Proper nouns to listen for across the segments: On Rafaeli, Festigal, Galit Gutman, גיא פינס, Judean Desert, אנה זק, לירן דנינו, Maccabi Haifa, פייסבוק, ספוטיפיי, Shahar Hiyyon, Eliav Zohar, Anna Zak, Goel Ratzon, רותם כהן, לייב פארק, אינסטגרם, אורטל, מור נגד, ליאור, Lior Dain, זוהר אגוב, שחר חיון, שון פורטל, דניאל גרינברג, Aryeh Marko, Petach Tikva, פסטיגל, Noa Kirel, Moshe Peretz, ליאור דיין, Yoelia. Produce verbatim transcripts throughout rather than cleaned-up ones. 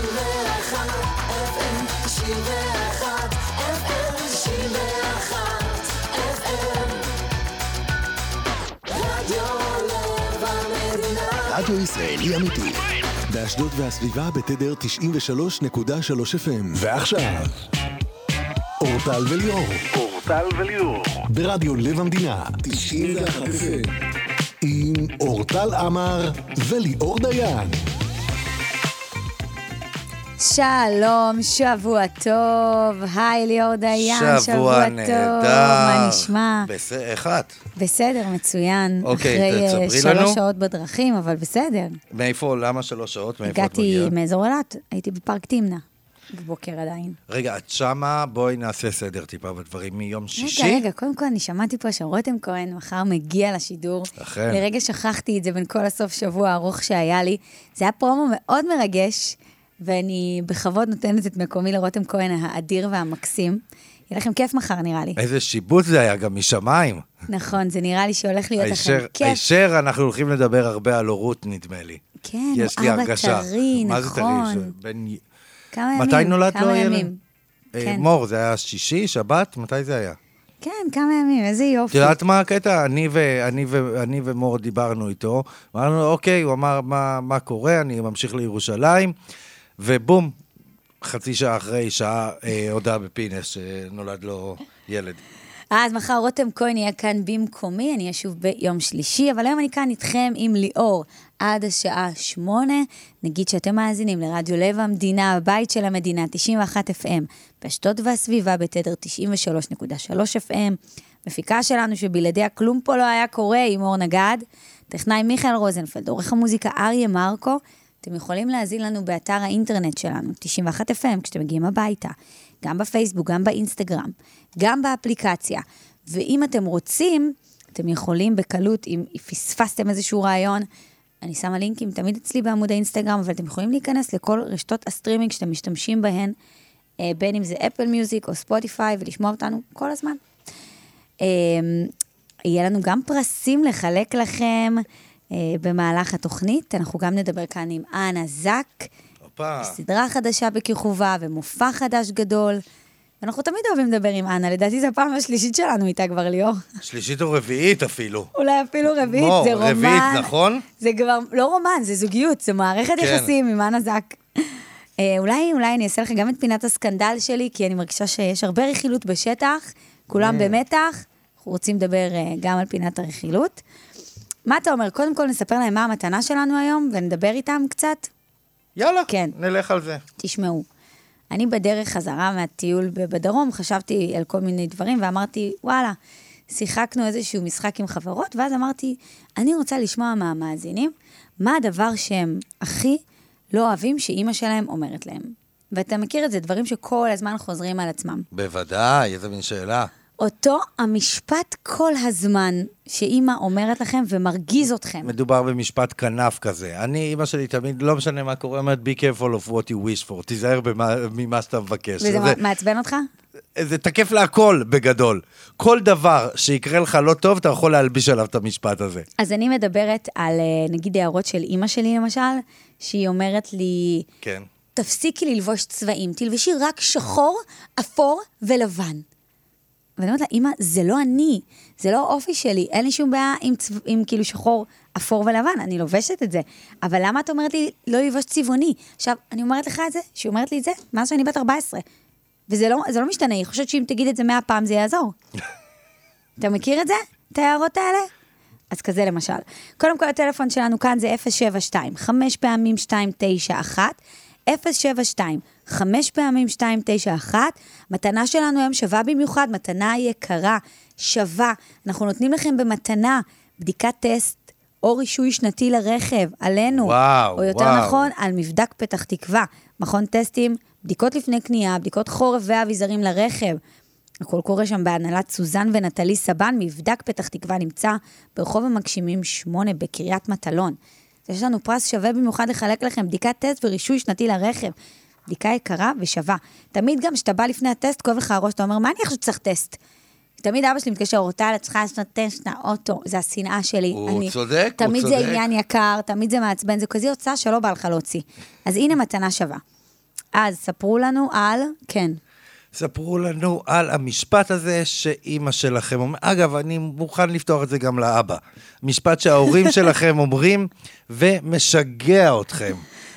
רדיו ישראלי אמיתי באשדוד והסביבה בתדר תשעים ושלוש נקודה שלוש אף אם. ועכשיו אורטל וליאור, אורטל וליאור ברדיו לב המדינה תשעים ואחת אף אם עם אורטל אמר וליאור דיין. שלום, שבוע טוב. היי ליאור דיין, שבוע, שבוע טוב. מה נשמע? בסדר, אחד. בסדר, מצוין. אוקיי, תצברי שלוש לנו. שלוש שעות בדרכים, אבל בסדר. מאיפה, למה שלוש שעות? מאיפה את מגיעה? הגעתי מאזור אלת, הייתי בפארק תימנה, בבוקר עדיין. רגע, את שמה, בואי נעשה סדר טיפה בדברים מיום שישי. רגע, רגע, קודם כל אני שמעתי פה שרותם כהן, מחר מגיע לשידור. אכן. לרגע שכחתי את זה בין כל הסוף שבוע הארוך שהיה לי. זה היה פרומו מאוד מרגש. ואני בכבוד נותנת את מקומי לרותם כהן האדיר והמקסים. יהיה לכם כיף מחר, נראה לי. איזה שיבוץ זה היה, גם משמיים. נכון, זה נראה לי שהולך להיות לכם כיף. הישר אנחנו הולכים לדבר הרבה על הורות, נדמה לי. כן, הוא אבא טרי, נכון. מתי נולד לו ילד? מור, זה היה שישי, שבת, מתי זה היה? כן, כמה ימים, איזה יופי. תדעת מה הקטע? אני, ו, אני, ו, אני ומור דיברנו איתו, אמרנו, אוקיי, הוא אמר, מה, מה קורה? אני ממשיך לירושלים. ובום, חצי שעה אחרי שעה אה, הודעה בפינס שנולד לו ילד. אז מחר רותם כהן יהיה כאן במקומי, אני אשוב ביום שלישי, אבל היום אני כאן איתכם עם ליאור עד השעה שמונה. נגיד שאתם מאזינים לרדיו לב המדינה, הבית של המדינה, תשעים ואחת אף אם, באשדוד והסביבה בתדר תשעים ושלוש נקודה שלוש אף אם, מפיקה שלנו שבלעדיה כלום פה לא היה קורה, עם אור נגד, טכנאי מיכאל רוזנפלד, עורך המוזיקה אריה מרקו. אתם יכולים להזין לנו באתר האינטרנט שלנו, תשעים ואחת אף אם, כשאתם מגיעים הביתה, גם בפייסבוק, גם באינסטגרם, גם באפליקציה. ואם אתם רוצים, אתם יכולים בקלות, אם פספסתם איזשהו רעיון, אני שמה לינקים תמיד אצלי בעמוד האינסטגרם, אבל אתם יכולים להיכנס לכל רשתות הסטרימינג שאתם משתמשים בהן, בין אם זה אפל מיוזיק או ספוטיפיי, ולשמוע אותנו כל הזמן. יהיה לנו גם פרסים לחלק לכם, במהלך התוכנית, אנחנו גם נדבר כאן עם אנה זק, סדרה חדשה בכיכובה ומופע חדש גדול, ואנחנו תמיד אוהבים לדבר עם אנה, לדעתי זה הפעם השלישית שלנו איתה כבר ליאור. שלישית או רביעית אפילו. אולי אפילו רביעית, זה רומן. רביעית, נכון? זה כבר לא רומן, זה זוגיות, זה מערכת יחסים עם אנה זק. אולי, אולי אני אעשה לך גם את פינת הסקנדל שלי, כי אני מרגישה שיש הרבה רכילות בשטח, כולם במתח, אנחנו רוצים לדבר גם על פינת הרכילות. מה אתה אומר? קודם כל נספר להם מה המתנה שלנו היום, ונדבר איתם קצת. יאללה, כן. נלך על זה. תשמעו, אני בדרך חזרה מהטיול בדרום, חשבתי על כל מיני דברים, ואמרתי, וואלה, שיחקנו איזשהו משחק עם חברות, ואז אמרתי, אני רוצה לשמוע מה המאזינים, מה הדבר שהם הכי לא אוהבים שאימא שלהם אומרת להם. ואתה מכיר את זה, דברים שכל הזמן חוזרים על עצמם. בוודאי, איזה מין שאלה. אותו המשפט כל הזמן שאימא אומרת לכם ומרגיז אתכם. מדובר במשפט כנף כזה. אני, אימא שלי תמיד, לא משנה מה קורה, אומרת, be careful of what you wish for, תיזהר במה, ממה שאתה מבקש. וזה זה, מעצבן אותך? זה תקף להכל בגדול. כל דבר שיקרה לך לא טוב, אתה יכול להלביש עליו את המשפט הזה. אז אני מדברת על, נגיד, הערות של אימא שלי למשל, שהיא אומרת לי, כן. תפסיקי ללבוש צבעים, תלבשי רק שחור, אפור ולבן. ואני אומרת לה, אמא, זה לא אני, זה לא אופי שלי, אין לי שום בעיה עם, צו... עם כאילו שחור אפור ולבן, אני לובשת את זה, אבל למה את אומרת לי לא לבוש צבעוני? עכשיו, אני אומרת לך את זה, שהיא אומרת לי את זה, מאז שאני בת ארבע עשרה, וזה לא, זה לא משתנה, היא חושבת שאם תגיד את זה מאה פעם זה יעזור. אתה מכיר את זה? את ההערות האלה? אז כזה למשל. קודם כל, הטלפון שלנו כאן זה אפס שבע שתיים חמש פעמים שתיים תשע אחת, אפס שבע שתיים חמש פעמים שתיים תשע אחת, מתנה שלנו היום שווה במיוחד, מתנה יקרה, שווה, אנחנו נותנים לכם במתנה, בדיקת טסט, או רישוי שנתי לרכב, עלינו, וואו, או יותר וואו. נכון, על מבדק פתח תקווה, מכון טסטים, בדיקות לפני קנייה, בדיקות חורף ואביזרים לרכב, הכל קורה שם בהנהלת סוזן ונטלי סבן, מבדק פתח תקווה נמצא ברחוב המגשימים שמונה בקריית מטלון, יש לנו פרס שווה במיוחד לחלק לכם, בדיקת טסט ורישוי שנתי לרכב, בדיקה יקרה ושווה. תמיד גם כשאתה בא לפני הטסט, כואב לך הראש, אתה אומר, מה אני חושב שצריך טסט? תמיד אבא שלי מתקשר, אותה, אתה צריכה לעשות טסט, נאוטו, זה השנאה שלי. הוא צודק, תמיד זה עניין יקר, תמיד זה מעצבן, זה כזה הוצאה שלא בא לך להוציא. אז הנה מתנה שווה. אז ספרו לנו על, כן. ספרו לנו על המשפט הזה שאימא שלכם אומרת, אגב, אני מוכן לפתוח את זה גם לאבא, משפט שההורים שלכם אומרים ומשגע אתכם.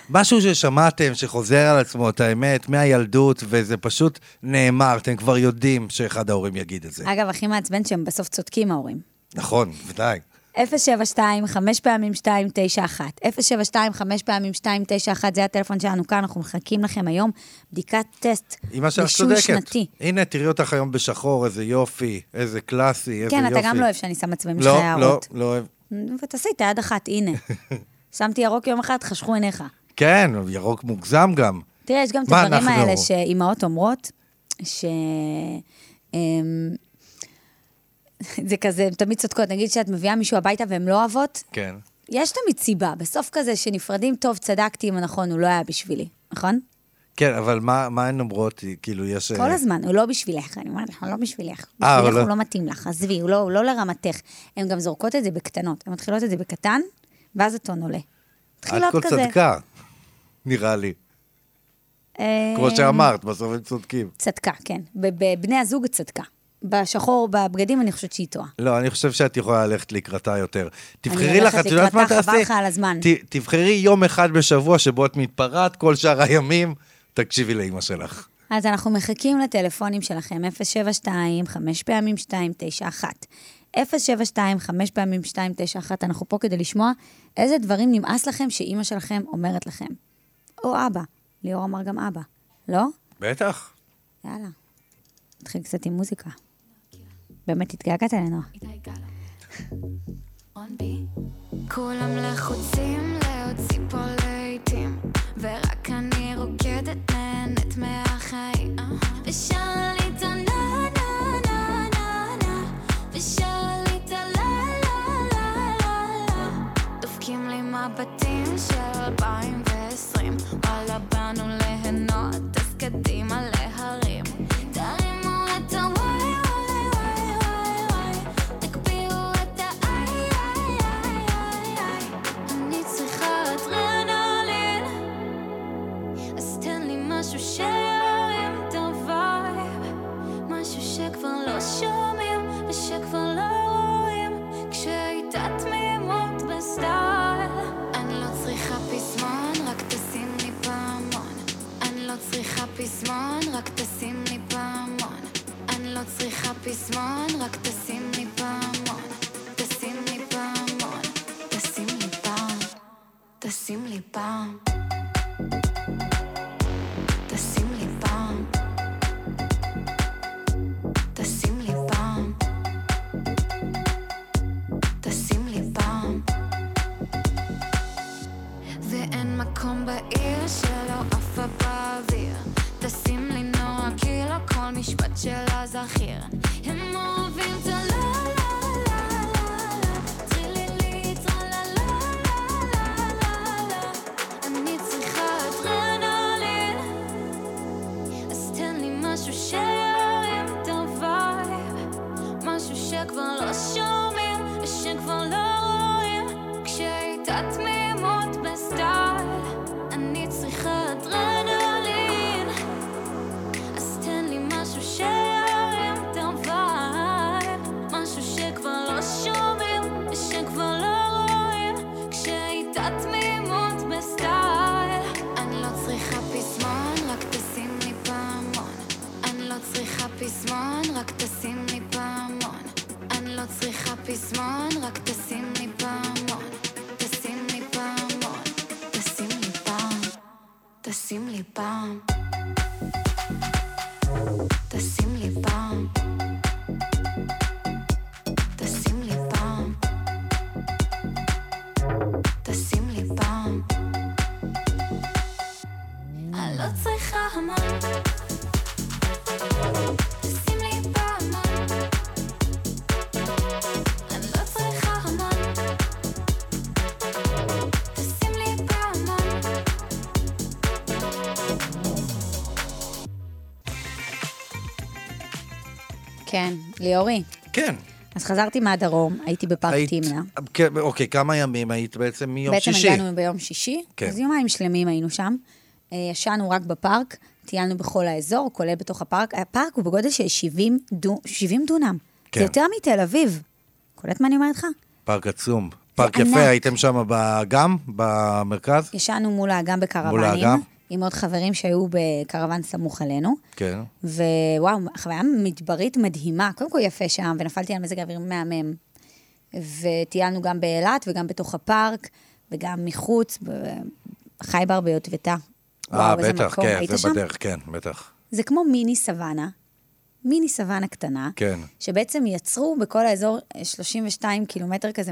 משהו ששמעתם, שחוזר על עצמו, את האמת, מהילדות, וזה פשוט נאמר, אתם כבר יודעים שאחד ההורים יגיד את זה. אגב, הכי מעצבן שהם בסוף צודקים ההורים. נכון, ודאי. אפס שבע שתיים חמש פעמים שתיים תשע אחת. אפס שבע שתיים חמש פעמים שתיים תשע אחת, זה הטלפון שלנו כאן, אנחנו מחכים לכם היום, בדיקת טסט, בישול שנתי. הנה, תראי אותך היום בשחור, איזה יופי, איזה קלאסי, איזה יופי. כן, אתה גם לא אוהב שאני שמה צבעים של הערות. לא, לא, לא אוהב. ותעשי את היד אחת, הנה. שמתי ירוק יום אחד, חשכו עיניך. כן, ירוק מוגזם גם. תראה, יש גם את הדברים האלה שאימהות אומרות, ש... זה כזה, תמיד צודקות, נגיד שאת מביאה מישהו הביתה והן לא אוהבות, כן. יש תמיד סיבה, בסוף כזה שנפרדים, טוב, צדקתי, אם הנכון, הוא לא היה בשבילי, נכון? כן, אבל מה, מה הן אומרות, כאילו יש... כל הזמן, הוא לא בשבילך, אני אומרת לך, הוא לא בשבילך, בשבילך הוא לא מתאים לך, עזבי, הוא לא, הוא לא לרמתך, הן גם זורקות את זה בקטנות, הן מתחילות את זה בקטן, ואז הטון עולה. את כל צדקה, נראה לי. כמו שאמרת, בסוף הם צודקים. צדקה, כן. בבני הזוג צדקה. בשחור, בבגדים, אני חושבת שהיא טועה. לא, אני חושב שאת יכולה ללכת לקראתה יותר. תבחרי לך, את יודעת מה תעשה? אני הולכת לקראתה, חבר לך על הזמן. תבחרי יום אחד בשבוע שבו את מתפרעת, כל שאר הימים, תקשיבי לאמא שלך. אז אנחנו מחכים לטלפונים שלכם, אפס שבע שתיים חמש פעמים שתיים תשע אחת. אפס שבע שתיים חמש פעמים שתיים תשע אחת, אנחנו פה כדי לשמוע איזה דברים נמאס לכם שאימא שלכם אומרת לכם. או אבא, ליאור אמר גם אבא, לא? בטח. יאללה, נתחיל קצת עם מוזיקה. באמת התגעגעת אלינו. כולם לחוצים להוציא פה לעיתים, ורק אני רוקדת נהנת מהחיים, ושאלה לי את הנהנה. שאלית הלילה, דופקים לי מבטים של אלפיים ועשרים, וואלה באנו להנות, אז קדימה להרים, תרימו את הוואי וואי וואי וואי וואי, תקביעו את האי איי איי איי איי, אני צריכה אדרנלין, אז תן לי משהו שירים את הוואי, משהו שכבר לא שומעים שכבר לא רואים כשהייתה תמימות בסטייל. אני לא צריכה פזמון, רק תשים לי פעמון. אני לא צריכה פזמון, רק תשים לי פעמון. אני לא צריכה פזמון, רק תשים לי פעמון. תשים לי פעמון, תשים לי פעם, תשים לי פעם, תשים לי פעם, תשים לי פעם, מקום בעיר שלא עפה באוויר, תשים לי נועה קירל, כל משפט שלה זכיר, הם אוהבים את הללה כן, ליאורי. כן. אז חזרתי מהדרום, הייתי בפארק תמנה. אוקיי, כמה ימים היית בעצם מיום שישי? בעצם הגענו ביום שישי, אז יומיים שלמים היינו שם. ישנו רק בפארק, טיילנו בכל האזור, כולל בתוך הפארק. הפארק הוא בגודל של שבעים דונם. כן. זה יותר מתל אביב. קולט מה אני אומרת לך? פארק עצום. פארק יפה, ענק. הייתם שם באגם, במרכז? ישנו מול האגם בקרבנים. עם עוד חברים שהיו בקרבן סמוך עלינו. כן. ווואו, חוויה מדברית מדהימה. קודם כל יפה שם, ונפלתי על מזג האוויר מהמם. וטיילנו גם באילת, וגם בתוך הפארק, וגם מחוץ, חי בר ביוטבתה. אה, בטח, כן, זה בדרך, כן, בטח. זה כמו מיני סוואנה, מיני סוואנה קטנה, כן. שבעצם יצרו בכל האזור שלושים ושניים קילומטר כזה,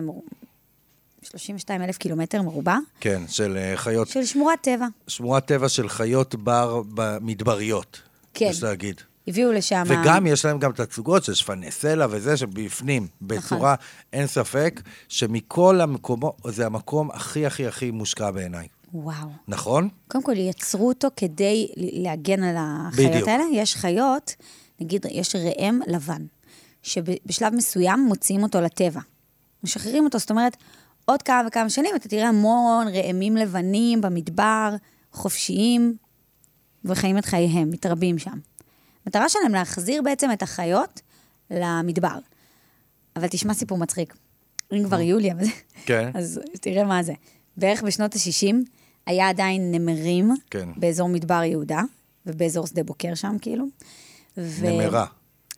שלושים ושניים אלף קילומטר מרובע. כן, של חיות. של שמורת טבע. שמורת טבע של חיות בר במדבריות, כן. יש להגיד. הביאו לשם... וגם יש להם גם תצוגות של שפני סלע וזה, שבפנים, בצורה אין ספק, שמכל המקומו, זה המקום הכי הכי הכי מושקע בעיניי. וואו. נכון? קודם כל, יצרו אותו כדי להגן על החיות בדיוק. האלה. יש חיות, נגיד, יש רעם לבן, שבשלב מסוים מוציאים אותו לטבע. משחררים אותו, זאת אומרת, עוד כמה וכמה שנים, אתה תראה המון רעמים לבנים במדבר, חופשיים, וחיים את חייהם, מתרבים שם. המטרה שלהם להחזיר בעצם את החיות למדבר. אבל תשמע סיפור מצחיק. אם כבר יוליה, אז תראה מה זה. בערך בשנות ה-שישים היה עדיין נמרים באזור מדבר יהודה, ובאזור שדה בוקר שם כאילו. נמרה.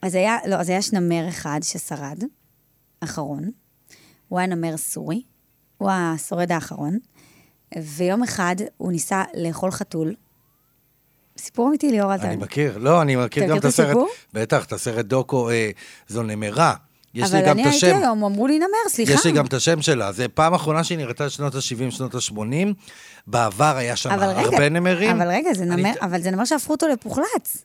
אז היה שנמר אחד ששרד, אחרון. הוא היה נמר סורי. הוא השורד האחרון. ויום אחד הוא ניסה לאכול חתול, סיפור אמיתי ליאור דן. אני מכיר, לא, אני מכיר גם את הסרט, בטח, את הסרט דוקו, זו נמרה. אבל אני הייתי היום, אמרו לי נמר, סליחה. יש לי גם את השם שלה, זה פעם האחרונה שהיא נראתה שנות ה-שבעים, שנות ה-שמונים, בעבר היה שם הרבה נמרים. אבל רגע, זה נמר שהפכו אותו לפוחלץ.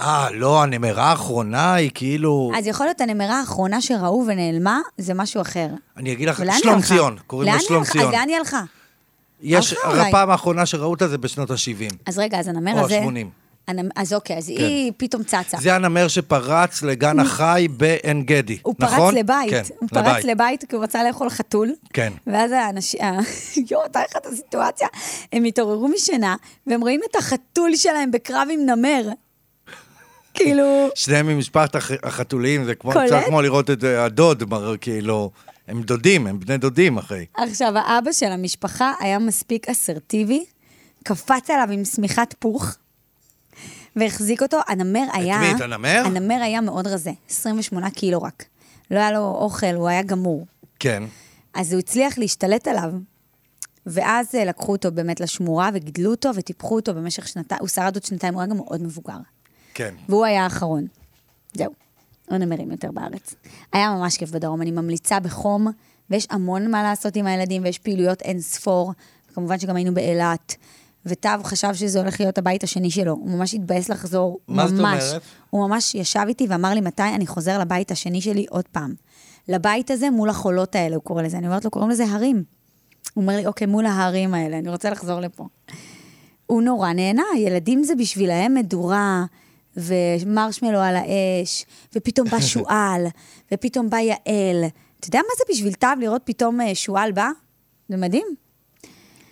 אה, לא, הנמרה האחרונה היא כאילו... אז יכול להיות הנמרה האחרונה שראו ונעלמה, זה משהו אחר. אני אגיד לך, שלום ציון, קוראים לו שלום ציון. אז לאן היא הלכה? יש, הפעם האחרונה שראו אותה זה בשנות ה-שבעים. אז רגע, אז הנמר הזה... או ה-שמונים. אז אוקיי, אז היא פתאום צצה. זה הנמר שפרץ לגן החי בעין גדי, נכון? הוא פרץ לבית. הוא פרץ לבית כי הוא רצה לאכול חתול. כן. ואז האנשים... יואו, אותה אחת הסיטואציה. הם התעוררו משינה, והם רואים את החתול שלהם בקרב עם נמר. כאילו... שניהם ממשפחת החתולים, זה כמו לראות את הדוד, כאילו... הם דודים, הם בני דודים אחרי. עכשיו, האבא של המשפחה היה מספיק אסרטיבי, קפץ עליו עם סמיכת פוך, והחזיק אותו, הנמר היה... את מי, את הנמר? הנמר היה מאוד רזה, עשרים ושמונה קילו רק. לא היה לו אוכל, הוא היה גמור. כן. אז הוא הצליח להשתלט עליו, ואז לקחו אותו באמת לשמורה, וגידלו אותו, וטיפחו אותו במשך שנתיים, הוא שרד עוד שנתיים, הוא היה גם מאוד מבוגר. כן. והוא היה האחרון. זהו. לא נמרים יותר בארץ. היה ממש כיף בדרום, אני ממליצה בחום, ויש המון מה לעשות עם הילדים, ויש פעילויות אין ספור, וכמובן שגם היינו באילת, וטב חשב שזה הולך להיות הבית השני שלו, הוא ממש התבאס לחזור, מה זאת אומרת? הוא ממש ישב איתי ואמר לי, מתי אני חוזר לבית השני שלי עוד פעם? לבית הזה מול החולות האלה, הוא קורא לזה, אני אומרת לו, קוראים לזה הרים. הוא אומר לי, אוקיי, מול ההרים האלה, אני רוצה לחזור לפה. הוא נורא נהנה, ילדים זה בשבילהם מדורה, ומרשמלו על האש, ופתאום בא שואל, ופתאום בא יעל. אתה יודע מה זה בשביל טוב לראות פתאום שואל בא? זה מדהים.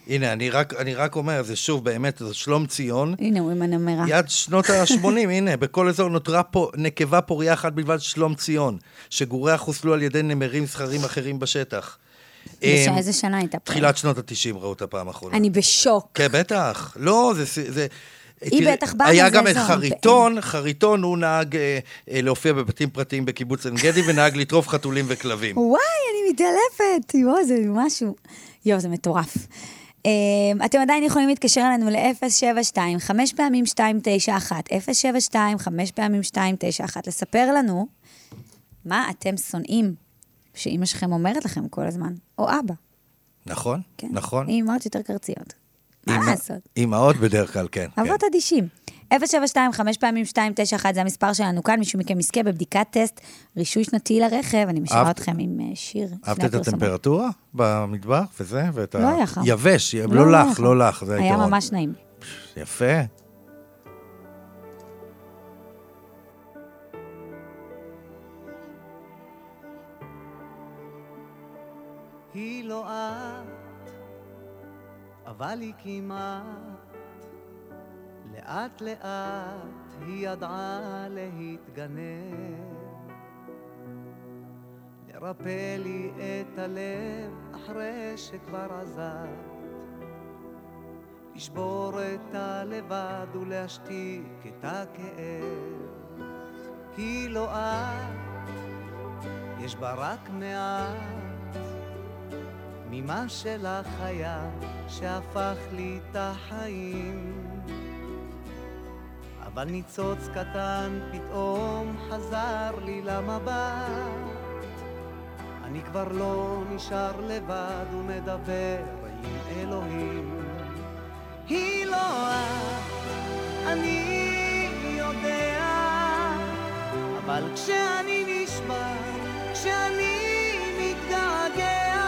הנה, אני רק, אני רק אומר, זה שוב באמת, זה שלום ציון. הנה, הוא עם הנמרה. יד שנות ה-שמונים, הנה, בכל אזור נותרה פה, נקבה פוריה אחת בלבד שלום ציון, שגוריה חוסלו על ידי נמרים סחרים אחרים בשטח. איזה שנה הייתה פה? תחילת שנות ה-תשעים ראו אותה פעם האחרונה. אני בשוק. כן, בטח. לא, זה... זה היא בטח באה היה גם את חריטון, חריטון הוא נהג להופיע בבתים פרטיים בקיבוץ עין גדי, ונהג לטרוף חתולים וכלבים. וואי, אני מתעלפת, יואו, זה משהו, יואו, זה מטורף. אתם עדיין יכולים להתקשר אלינו ל-אפס שבע שתיים חמש פעמים שתיים תשע אחת, אפס שבע שתיים חמש פעמים שתיים תשע אחת, לספר לנו מה אתם שונאים, שאמא שלכם אומרת לכם כל הזמן, או אבא. נכון, נכון. היא אמרת יותר קרציות. אימהות בדרך כלל, כן. אבות אדישים. אפס שבע שתיים חמש פעמים שתיים תשע אחת זה המספר שלנו כאן, מישהו מכם יזכה בבדיקת טסט רישוי שנתי לרכב, אני משאירה אתכם עם שיר. אהבת את הטמפרטורה במטבח וזה? לא היה לך. יבש, לא לך, לא לך. היה ממש נעים. יפה. היא לא אהבת אבל היא כמעט לאט לאט היא ידעה להתגנב, לרפא לי את הלב אחרי שכבר עזבת, לשבור את הלבד ולהשתיק את הכאב, כי לא את, יש בה רק מעט ממה שלך היה שהפך לי את החיים, אבל ניצוץ קטן פתאום חזר לי למבט, אני כבר לא נשאר לבד ומדבר עם אלוהים. היא לא את, אני יודע, אבל כשאני נשמע, כשאני מתגעגע,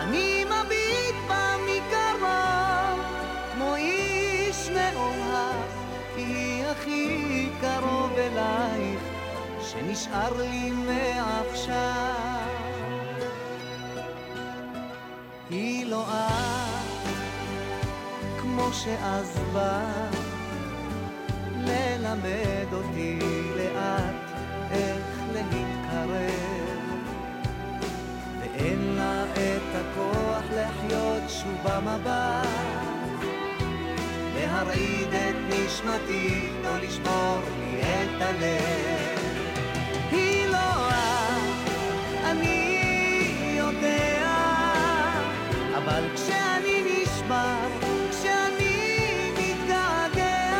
אני מביט בה מקרוב כמו איש מאוהב, כי היא הכי קרוב אלייך שנשאר לי מעכשיו. היא לא את כמו שאז בא ללמד אותי לאט איך להתקרב, ואין לה את הכוח לחיות שוב במבט, להרעיד את נשמתי או לשבור לי את הלב. היא לא את, אני יודע, אבל כשאני נשבר, כשאני מתגעגע,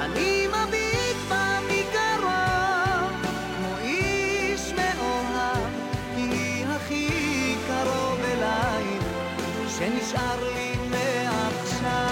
אני מביט בה מקרוב כמו איש מאוהב, כי היא הכי קרוב אליי שנשאר לי מעכשיו.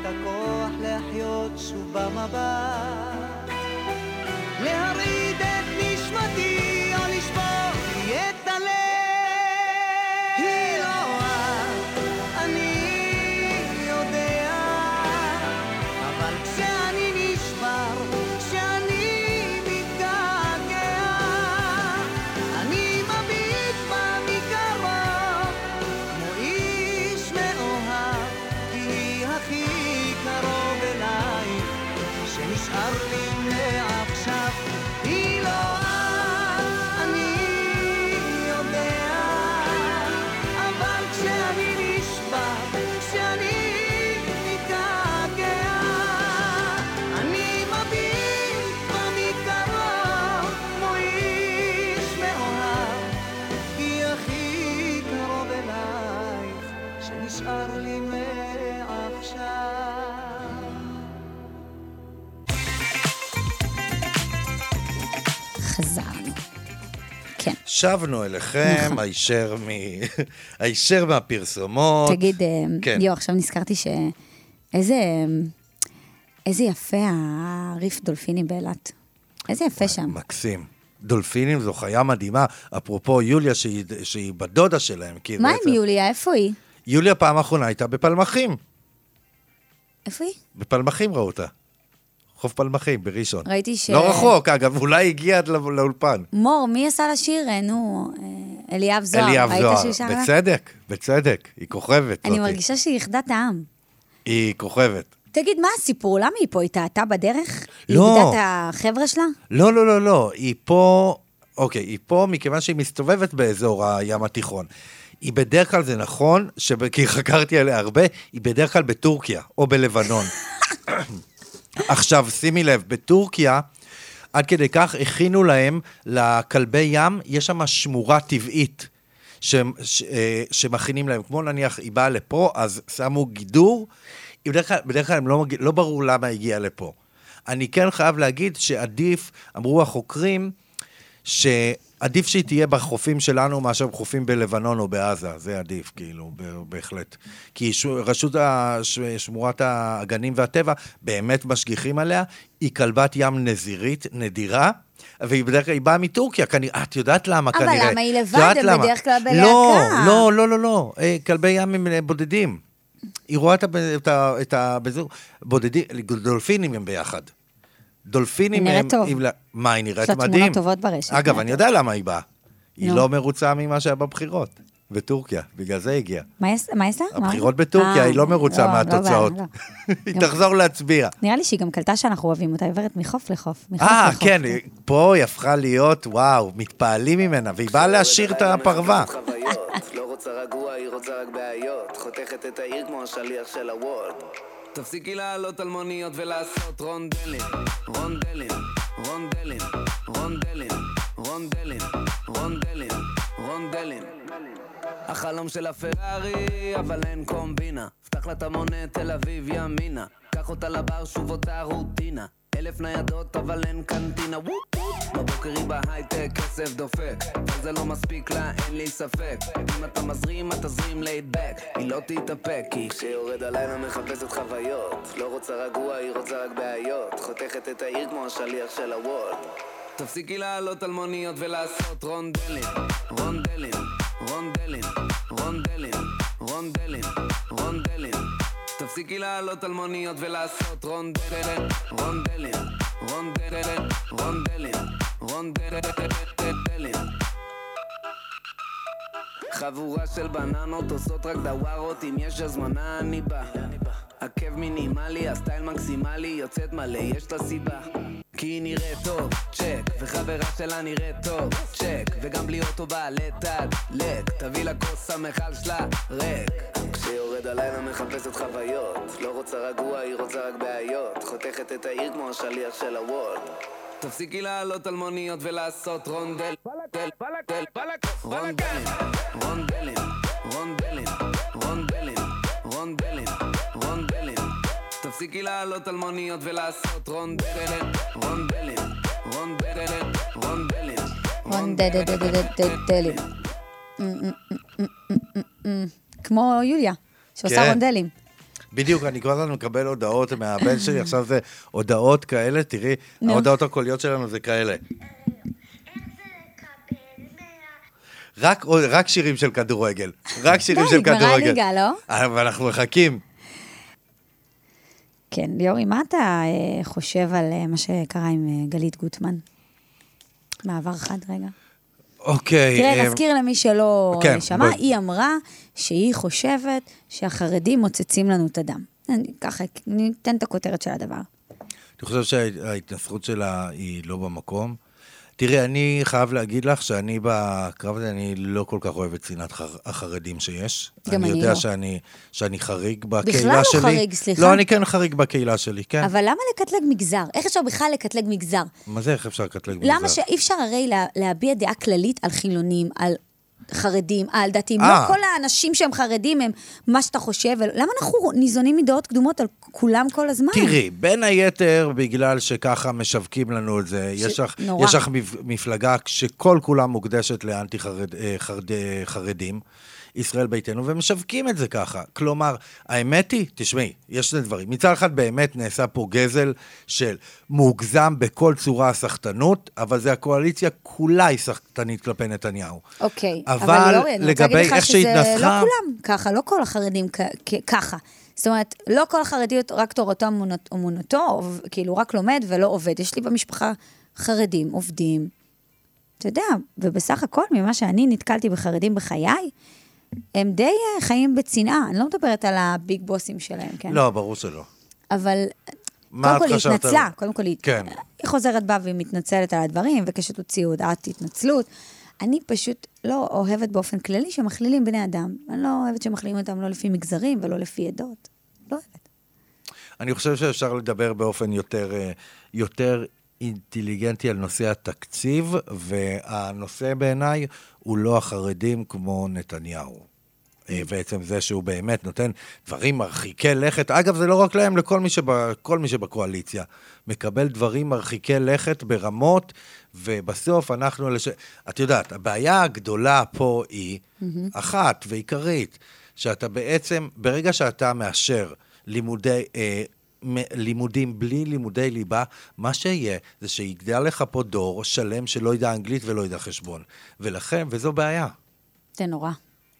את הכוח לחיות שוב במבט, להרעיד את נשמתי או לשבור לי את הלב. היא לא את, אני יודע, אבל כשאני נשבר, כשאני מתגעגע, אני מביט בה מקרוב כמו איש מאוהב, הכי קרוב אליי שנשאר לי מעכשיו. היא לא את, אני יודע, אבל כשאני נשבר, כשאני מתגעגע, אני מביט בה מקרוב כמו איש מאוהב, היא הכי קרוב אליי שנשאר לי מעכשיו. חזרנו, כן, שבנו אליכם, הישר מ... הישר מהפרסומות. תגיד, כן. יו, עכשיו נזכרתי ש... איזה... איזה יפה הריף דולפיני באלת. איזה יפה שם. מקסים. דולפינים זו חיה מדהימה. אפרופו יוליה שהיא, שהיא בדודה שלהם. מה עם יוליה? איפה היא? יוליה פעם האחרונה הייתה בפלמחים. איפה היא? בפלמחים ראו אותה. חוף פלמחים, בראשון. ראיתי ש... לא רחוק, אגב, אולי הגיע עד לא, לאולפן. מור, מי עשה לשיר? נו, אליאב זוהר. אליאב זוהר, בצדק, בצדק. היא כוכבת. אני מרגישה שהיא יחדה טעם. היא כוכבת. תגיד, מה הסיפור? למה היא פה? היא טעתה בדרך? לא. היא יחדת החבר'ה שלה? לא, לא, לא, לא. היא פה... אוקיי, היא פה מכיוון שהיא מסתובבת באזור הים התיכון. היא בדרך כלל, זה נכון, כי חקרתי עליה הרבה, היא בדרך כלל בטורקיה, או בלבנון. עכשיו, שימי לב, בטורקיה, עד כדי כך הכינו להם, לכלבי ים, יש שם שמורה טבעית, ש, ש, שמכינים להם, כמו נניח, היא באה לפה, אז שמו גידור, בדרך כלל, בדרך כלל הם לא, לא ברור למה הגיעה לפה. אני כן חייב להגיד שעדיף, אמרו החוקרים, שעדיף שהיא תהיה בחופים שלנו מאשר בחופים בלבנון או בעזה, זה עדיף, כאילו, בהחלט. כי רשות שמורת הגנים והטבע באמת משגיחים עליה, היא כלבת ים נזירית, נדירה, והיא בדרך כלל, היא באה מטורקיה, כנראה, את יודעת למה, אבל כנראה. אבל למה היא לבד, הם בדרך כלל בלהקה. לא, לא, לא, לא, לא, כלבי ים הם בודדים. היא רואה את הבודדים, דולפינים הם ביחד. דולפינים הם... היא נראית טוב. מה, היא נראית מדהים. יש לה תמונות טובות ברשת. אגב, אני יודע למה היא באה. היא לא מרוצה ממה שהיה בבחירות, בטורקיה, בגלל זה הגיעה. מה יש לה? הבחירות בטורקיה, היא לא מרוצה מהתוצאות. היא תחזור להצביע. נראה לי שהיא גם קלטה שאנחנו אוהבים אותה, היא עברת מחוף לחוף. אה, כן, פה היא הפכה להיות, וואו, מתפעלים ממנה, והיא באה להשאיר את הפרווה. לא רוצה רגוע, היא רוצה רק בעיות, חותכת את העיר כמו השליח של הוולד. תפסיקי לעלות על מוניות ולעשות רונדלים, רונדלים, רונדלים, רונדלים, רונדלים, רונדלים, רונדלים. החלום של הפרארי, אבל אין קומבינה. פתח לה תמונה, תל אביב ימינה. קח אותה לבר, שוב אותה רוטינה. אלף ניידות, אבל אין קנטינה. בבוקר היא בהייטק, כסף דופק. זה לא מספיק לה, אין לי ספק. אם אתה מזרים, אתה זרים להידבק. היא לא תתאפק, כי כשיורד הלילה מחפשת חוויות. לא רוצה רגוע, היא רוצה רק בעיות. חותכת את העיר כמו השליח של הוולד. תפסיקי לעלות על מוניות ולעשות רונדלים, רונדלים, רונדלים, רונדלים, רונדלים, רונדלים. תפסיקי לעלות על מוניות ולעשות רונדלים, רונדלים, רונדלים, רונדלים, רונדלים. חבורה של בננות עושות רק דווארות, אם יש הזמנה אני בא. עקב מינימלי, הסטייל מקסימלי, יוצאת מלא, יש לה סיבה. כי היא נראית טוב, צ'ק, וחברה שלה נראית טוב, צ'ק, וגם בלי אוטו בעלת עד לק, תביא לה כוס המחל שלה ריק. כשיורד הלילה מחפשת חוויות, לא רוצה רגוע, היא רוצה רק בעיות, חותכת את העיר כמו השליח של הוולד. תפסיקי לעלות על מוניות ולעשות רונדל, רונדלים, רונדלים, רונדלים, רונדלים, רונדלים, רונדלים, רונדלים. תפסיקי לעלות על מוניות ולעשות רונדלים, רונדלים, רונדלים, רונדלים, רונדלים. כמו יוליה, שעושה רונדלים. בדיוק, אני כבר מקבל הודעות מהבן שלי, עכשיו זה הודעות כאלה, תראי, ההודעות הקוליות שלנו זה כאלה. רק רק שירים של כדורגל, רק שירים של כדורגל. נגמרה הליגה, לא? אבל אנחנו מחכים. כן, ליאורי, מה אתה חושב על מה שקרה עם גלית גוטמן? מעבר חד רגע. אוקיי. תראה, נזכיר למי שלא שמע, היא אמרה שהיא חושבת שהחרדים מוצצים לנו את הדם. ככה, ניתן את הכותרת של הדבר. אני חושב שההתנסחות שלה היא לא במקום. תראה, אני חייב להגיד לך שאני בקרב הזה, אני לא כל כך אוהב את צנעת החרדים שיש. גם אני לא. אני יודע שאני, שאני חריג בקהילה שלי. בכלל לא חריג, סליחה. לא, אני כן חריג בקהילה שלי, כן. אבל למה לקטלג מגזר? איך אפשר בכלל לקטלג מגזר? מה זה איך אפשר לקטלג מגזר? למה שאי אפשר הרי לה, להביע דעה כללית על חילונים, על חרדים, על דתיים? 아. לא כל האנשים שהם חרדים הם מה שאתה חושב. למה אנחנו ניזונים מדעות קדומות על כולם כל הזמן? תראי, בין היתר, בגלל שככה משווקים לנו את זה, ש... יש לך יש לך מפלגה שכל כולם מוקדשת לאנטי חרד, חרד, חרדים, ישראל ביתנו, ומשווקים את זה ככה. כלומר, האמת היא, תשמעי, יש שני דברים. מצד אחד באמת נעשה פה גזל של מוגזם בכל צורה סחטנות, אבל זה הקואליציה כולה היא סחטנית כלפי נתניהו. אוקיי, אבל לגבי איך שהתנסחה... לא כולם ככה, לא כל החרדים ככה. זאת אומרת, לא כל החרדיות רק תורתו אמונתו, כאילו רק לומד ולא עובד. יש לי במשפחה חרדים, עובדים. אתה יודע, ובסך הכל, ממה שאני נתקלתי בחרדים בחיי, הם די חיים בצנעה, אני לא מדברת על הביג בוסים שלהם, כן? לא, ברור שלא. אבל, קודם כל, היא התנצלה, קודם כל, היא חוזרת בה והיא מתנצלת על הדברים, וכשתוציאו הודעת התנצלות, אני פשוט לא אוהבת באופן כללי שמכלילים בני אדם, אני לא אוהבת שמכלילים אותם לא לפי מגזרים ולא לפי עדות, לא אוהבת. אני חושב שאפשר לדבר באופן יותר, יותר אינטליגנטי על נושא התקציב, והנושא בעיניי הוא לא החרדים כמו נתניהו. בעצם זה שהוא באמת נותן דברים מרחיקי לכת, אגב זה לא רק להם, לכל מי, שבא, כל מי שבקואליציה, מקבל דברים מרחיקי לכת ברמות, ובסוף אנחנו, לש... את יודעת, הבעיה הגדולה פה היא mm-hmm. אחת ועיקרית, שאתה בעצם, ברגע שאתה מאשר לימודי, אה, מ- לימודים בלי לימודי ליבה, מה שיהיה זה שיגדל לך פה דור שלם שלא ידע אנגלית ולא ידע חשבון, ולכן, וזו בעיה. זה נורא.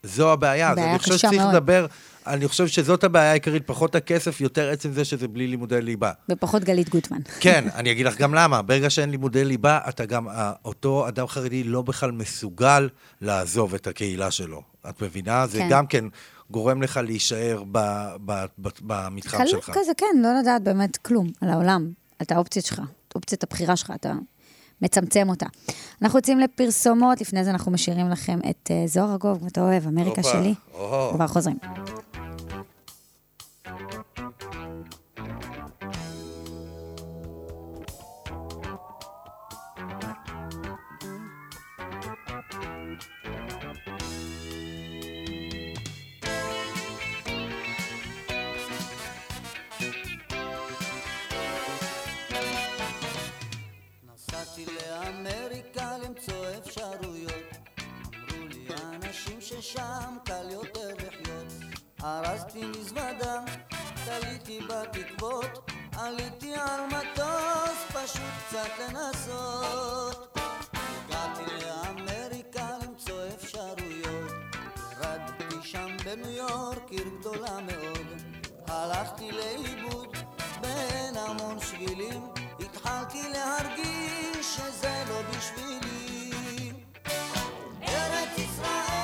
זו הבעיה, אז אני חושב שצריך לדבר, אני חושב שזאת הבעיה העיקרית, פחות הכסף, יותר עצם זה שזה בלי לימודי ליבה. ופחות גלית גוטמן. כן, אני אגיד לך גם למה, ברגע שאין לימודי ליבה, אתה גם, אותו אדם חרדי לא בכלל מסוגל לעזוב את הקהילה שלו. את מבינה? זה גם כן גורם לך להישאר במתחם שלך. חלוק כזה, כן, לא לדעת באמת כלום על העולם. אתה האופציות שלך, אופציית הבחירה שלך, אתה... מצמצם אותה. אנחנו יוצאים לפרסומות, לפני זה אנחנו משאירים לכם את זוהר אגוב, כמו אתה אוהב, אמריקה אופה. שלי, כבר חוזרים. שם קל יותר לחיות, הרסתי מזוודה, תליתי בתקוות, עליתי על מטוס, פשוט קצת לנסות. הגעתי לאמריקה למצוא אפשרויות, רדתי שם בניו יורק, עיר גדולה מאוד, הלכתי לאיבוד בין המון שבילים, התחלתי להרגיש שזה לא בשבילי. ארץ ישראל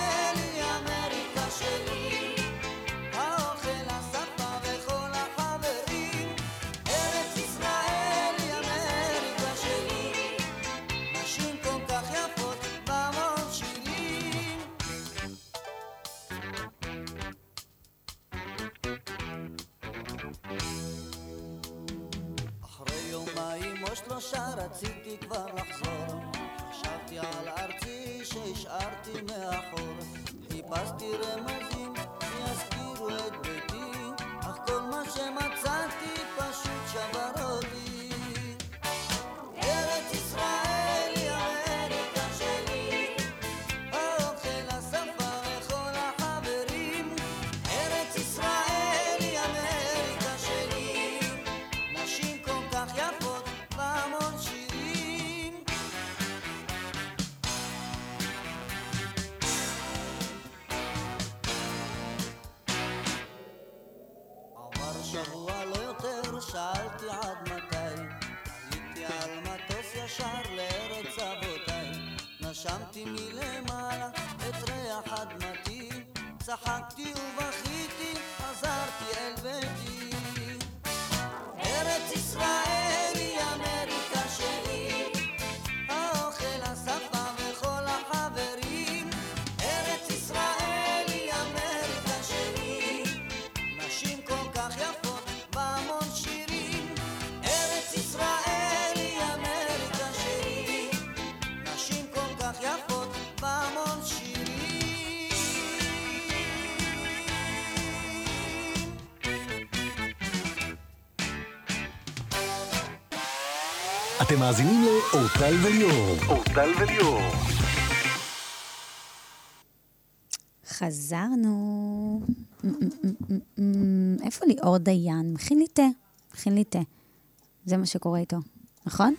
רציתי כבר לחזור, חשבתי על ארצי שהשארתי מאחור, חיפשתי רמזים שיזכירו את ביתי, אך כל מה שמצאתי פשוט שבר אותי. ארץ ישראל שמתי מלמעלה את ריח אדמתי, צחקתי ובכיתי, חזרתי אל ביתי. ארץ ישראל היא אמריקה שלי, האוכל, השפה וכל החברים. ארץ ישראל היא אמריקה שלי, נשים כל כך יפות בהמון שירים. ארץ ישראל אתם מאזינים לאורטל וליאור. אורטל וליאור. חזרנו. איפה ליאור דיין? מכין לי תה. מכין לי תה. זה מה שקורה איתו, נכון?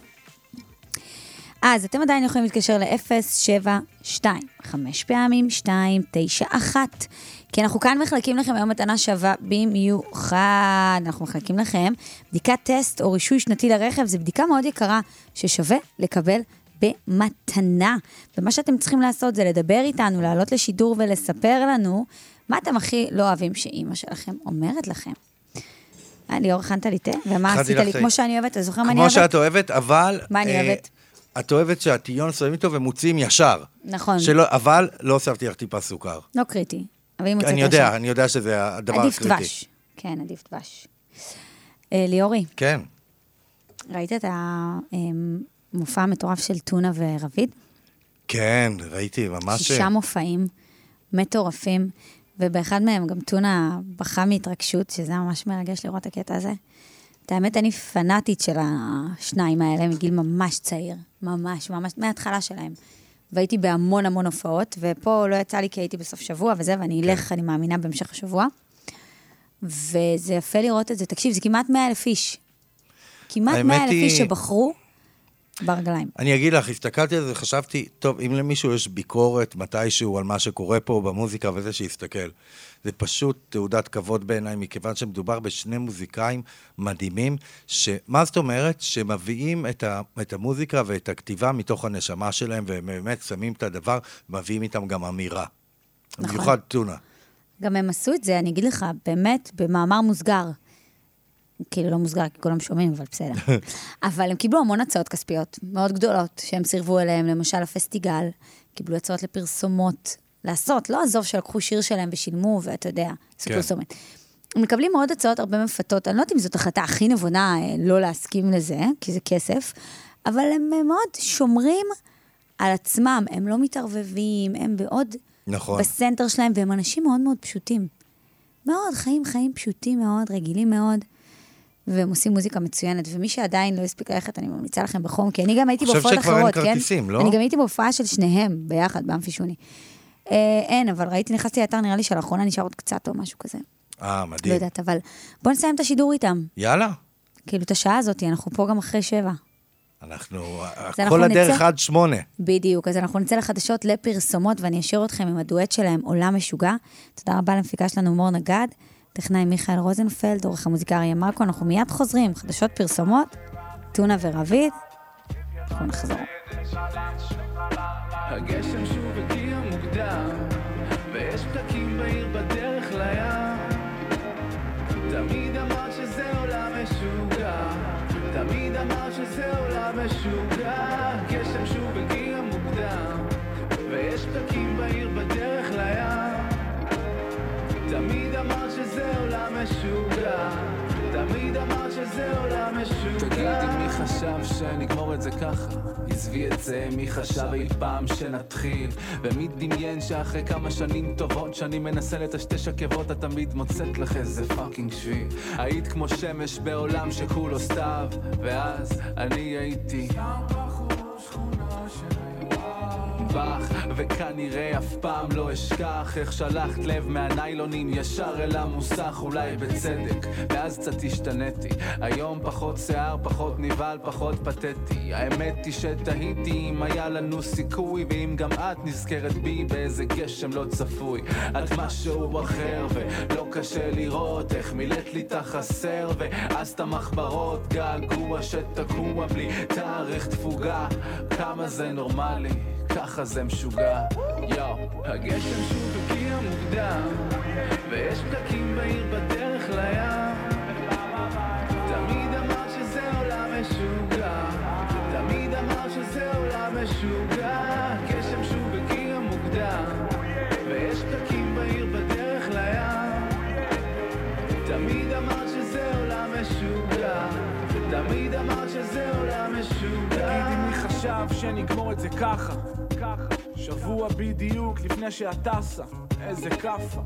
אז אתם עדיין יכולים להתקשר ל-אפס שבע שתיים, חמש פעמים, שתיים תשע אחת. כי אנחנו כאן מחלקים לכם היום מתנה שווה במיוחד. אנחנו מחלקים לכם בדיקת טסט או רישוי שנתי לרכב, זו בדיקה מאוד יקרה ששווה לקבל במתנה. ומה שאתם צריכים לעשות זה לדבר איתנו, לעלות לשידור ולספר לנו מה אתם הכי לא אוהבים שאימא שלכם אומרת לכם. ליאור, הכנת לי תה? ומה עשית לי? כמו שאני אוהבת, אז זוכר מה אני אוהבת? כמו שאת אוהבת, אבל... מה אני אוהבת? את אוהבת שהטיון שמים איתו ומוצאים ישר. נכון. אבל לא הוספתי לך טיפה סוכר. לא קריטי. אני יודע, אני יודע שזה הדבר הקריטי. עדיף דבש. כן, עדיף דבש. ליאורי. כן. ראית את המופע המטורף של טונה ורביד? כן, ראיתי, ממש... שישה מופעים מטורפים, ובאחד מהם גם טונה בכה מהתרגשות, שזה ממש מרגש לראות הקטע הזה. את האמת, אני פנאטית של השניים האלה, מגיל ממש צעיר, ממש, ממש, מההתחלה שלהם. והייתי בהמון המון הופעות, ופה לא יצא לי כי הייתי בסוף שבוע וזה, ואני אלך, אני מאמינה במשך השבוע. וזה יפה לראות את זה. תקשיב, זה כמעט מאה אלף איש. כמעט מאה אלף איש שבחרו ברגליים. אני אגיד לך, הסתכלתי על זה, חשבתי, טוב, אם למישהו יש ביקורת מתישהו על מה שקורה פה במוזיקה וזה, שיסתכל. זה פשוט תעודת כבוד בעיניי, מכיוון שמדובר בשני מוזיקאים מדהימים, שמה זאת אומרת? שמביאים את, ה, את המוזיקה ואת הכתיבה מתוך הנשמה שלהם, והם באמת שמים את הדבר, ומביאים איתם גם אמירה. נכון. במיוחד טונה. גם הם עשו את זה, אני אגיד לך, באמת, במאמר מוסגר, כאילו לא מוסגר, כי כולם שומעים, אבל בסדר. אבל הם קיבלו המון הצעות כספיות, מאוד גדולות, שהם סירבו אליהם, למשל הפסטיגל, קיבלו הצעות לפרסומות, לעשות, לא עזוב שלקחו שיר שלהם ושילמו, ואתה יודע, עשו פרסומת. הם מקבלים מאוד הצעות, הרבה מפתות, אני לא יודעת אם זאת החלטה הכי נבונה, לא להסכים לזה, כי זה כסף, אבל הם מאוד שומרים על עצמם, הם לא מתערבבים, הם בעוד בסנטר שלהם, והם אנשים מאוד מאוד פשוטים. מאוד, חיים, חיים פשוטים מאוד, רגילים מאוד. והם עושים מוזיקה מצוינת, ומי שעדיין לא הספיק ללכת, אני ממליצה לכם בחום, כי אני גם הייתי בהופעות אחרות, כן? אני גם הייתי בהופעה של שניהם ביחד, באמפישוני. אין, אבל ראיתי, נכנסתי לאתר, נראה לי שלאחרונה נשאר עוד קצת או משהו כזה. אה, מדהים. לא יודעת, אבל בואו נסיים את השידור איתם. יאללה. כאילו את השעה הזאת, אנחנו פה גם אחרי שבע. אנחנו, כל הדרך עד שמונה. בדיוק, אז אנחנו נצא לחדשות לפרסומות, ואני אשאיר אתכם עם הדואט שלהם, עולם משוגע. תודה רבה למפיקה שלנו, מור נגד, טכנאי מיכאל רוזנפלד, עורך המוזיקה אריה מרקו, אנחנו מיד חוזרים, חדשות פרסומות, טונה ורבית, אנחנו נחזור. הגשם שוב הגיע מוקדם, ויש פתקים בעיר בדרך לים. תמיד אמר שזה עולם משוגע, תמיד אמר שזה עולם משוגע. הגשם שוב הגיע מוקדם, ויש פתקים בעיר בדרך לים. תמיד אמר שזה עולם משוגע, תמיד אמר שזה עולם משוגע. תגידי מי חשב שנגמור את זה ככה? עזבי את זה, מי חשב אי פעם שנתחיל? ומי דמיין שאחרי כמה שנים טובות שאני מנסה לטשטש עקבות, את תמיד מוצאת לך איזה פאקינג שביל. היית כמו שמש בעולם שכולו סתיו, ואז אני הייתי וכנראה אף פעם לא אשכח איך שלחת לב מהניילונים ישר אל המוסך, אולי בצדק, ואז קצת השתניתי. היום פחות שיער, פחות ניבל, פחות פתטי. האמת היא שתהיתי אם היה לנו סיכוי, ואם גם את נזכרת בי באיזה גשם לא צפוי. את משהו אחר ולא קשה לראות איך מילאת לי את החסר, ואז את המחברות געגוע שתקוע בלי תאריך תפוגה. כמה זה נורמלי, ככה זה משוגע. הגשם שוב הגיע מוקדם, ויש פתקים בעיר בדרך לים. תמיד אמר שזה עולם משוגע, תמיד אמר שזה עולם משוגע. הגשם שוב הגיע מוקדם, ויש פתקים בעיר בדרך לים. תמיד אמר שזה עולם משוגע, תמיד אמר שזה עולם משוגע. תגידי מי חשב שנגמור את זה ככה? שבוע בדיוק לפני שהטסה, איזה קפה.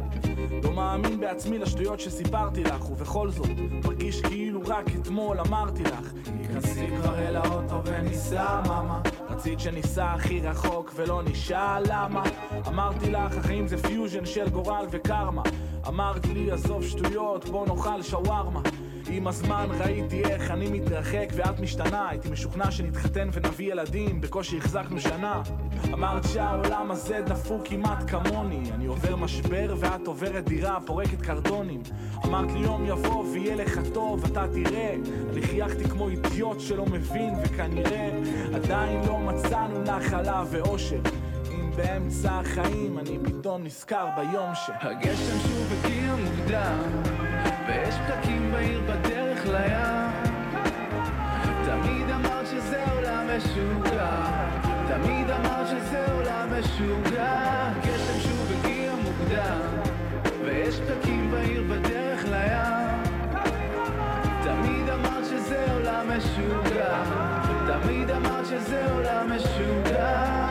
לא מאמין בעצמי לשטויות שסיפרתי לך, ובכל זאת מרגיש כאילו רק אתמול אמרתי לך. נכנסי כבר אל האוטו וניסע ממה, רצית שניסע הכי רחוק ולא נשאל למה. אמרתי לך החיים זה פיוז'ן של גורל וקרמה. אמרת לי עזוב שטויות, בוא נאכל שווארמה. עם הזמן ראיתי איך אני מתרחק ואת משתנה. הייתי משוכנע שנתחתן ונביא ילדים, בקושי החזקנו שנה. אמרת שהעולם הזה דפוק כמעט כמוני, אני עובר משבר ואת עוברת דירה פורקת קרטונים. אמרת לי יום יבוא ויהיה לך טוב, אתה תראה. אני חייכתי כמו אידיוט שלא מבין, וכנראה עדיין לא מצאנו נחלה ואושר. אם באמצע החיים אני פתאום נזכר ביום ש... הגשם שוב הגיע מוקדם, ויש פתקים בעיר בדרך לים. תמיד אמרת שזה עולם משוגע, תמיד אמרת שזה עולם משוגע. גשם שוב הגיע מוקדם, ויש פתקים בעיר בדרך לים. תמיד אמרת שזה עולם משוגע, תמיד אמרת שזה עולם משוגע.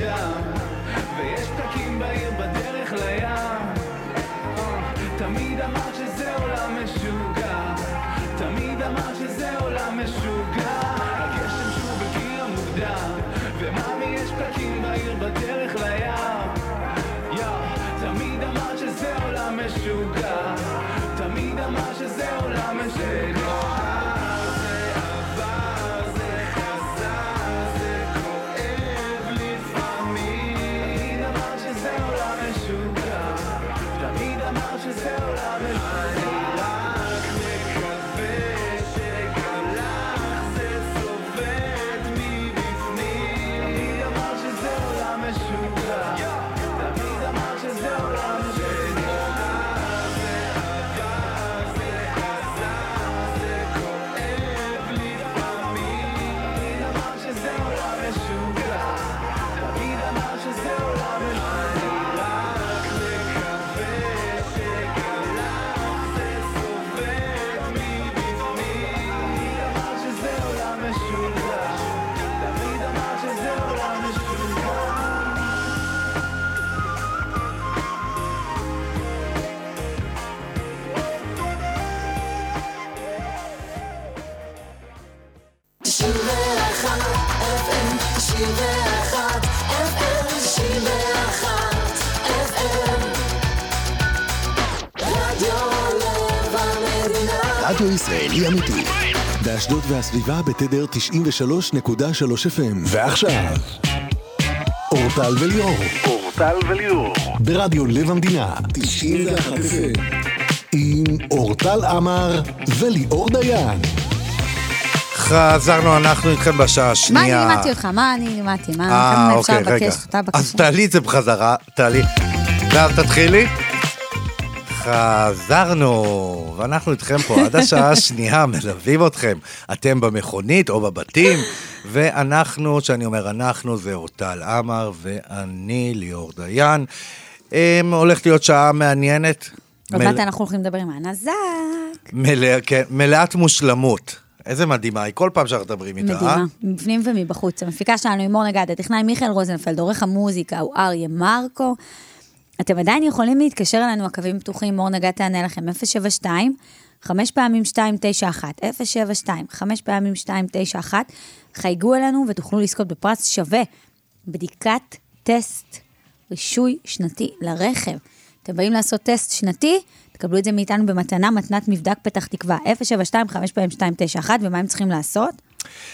דם, ויש פתקים בעיר בדרך לים. תמיד אמר שזה עולם משוגע, תמיד אמר שזה עולם משוגע. הגשם שוב בקיר המוקדם, ומאמי יש פתקים בעיר בדרך לים. תמיד אמר שזה עולם משוגע, תמיד אמר שזה עולם משוגע. רדיו ישראלי אמיתי, באשדוד והסביבה בתדר תשעים ושלוש נקודה שלוש אף אם. ועכשיו אורטל וליאור, אורטל וליאור ברדיו לב המדינה תשעים ואחת אף אם עם אורטל אמר וליאור דיין. חזרנו, אנחנו איתכם בשעה השנייה. מה אני לימדתי אותך? מה אני לימדתי? מה אפשר לבקש אותה בקשה? אז תעלי את זה בחזרה, תעלי. ואז תתחילי. חזרנו, ואנחנו איתכם פה עד השעה השנייה, מלווים אתכם. אתם במכונית או בבתים, ואנחנו, שאני אומר אנחנו, זה אורטל אמר, ואני ליאור דיין. הולך להיות שעה מעניינת. עוד מעט אנחנו הולכים לדבר עם ענה זק. מלאת מושלמות. איזה מדהימה, היא כל פעם שאנחנו דברים איתה. מדהימה, מבפנים ומבחוץ. המפיקה שלנו היא מור נגד, הטכנאי מיכאל רוזנפלד, עורך המוזיקה הוא אריה מרקו. אתם עדיין יכולים להתקשר אלינו, הקווים פתוחים, מור נגד תענה לכם, אפס שבע שתיים חמש פעמים שתיים תשע אחת, אפס שבע שתיים חמש פעמים שתיים תשע אחת, חייגו אלינו ותוכלו לזכות בפרס שווה, בדיקת טסט רישוי שנתי לרכב. אתם באים לעשות טסט שנתי, תקבלו את זה מאיתנו במתנה, מתנת מבדק פתח תקווה, אפס שבע שתיים חמש פעמים שתיים תשע אחת, ומה הם צריכים לעשות?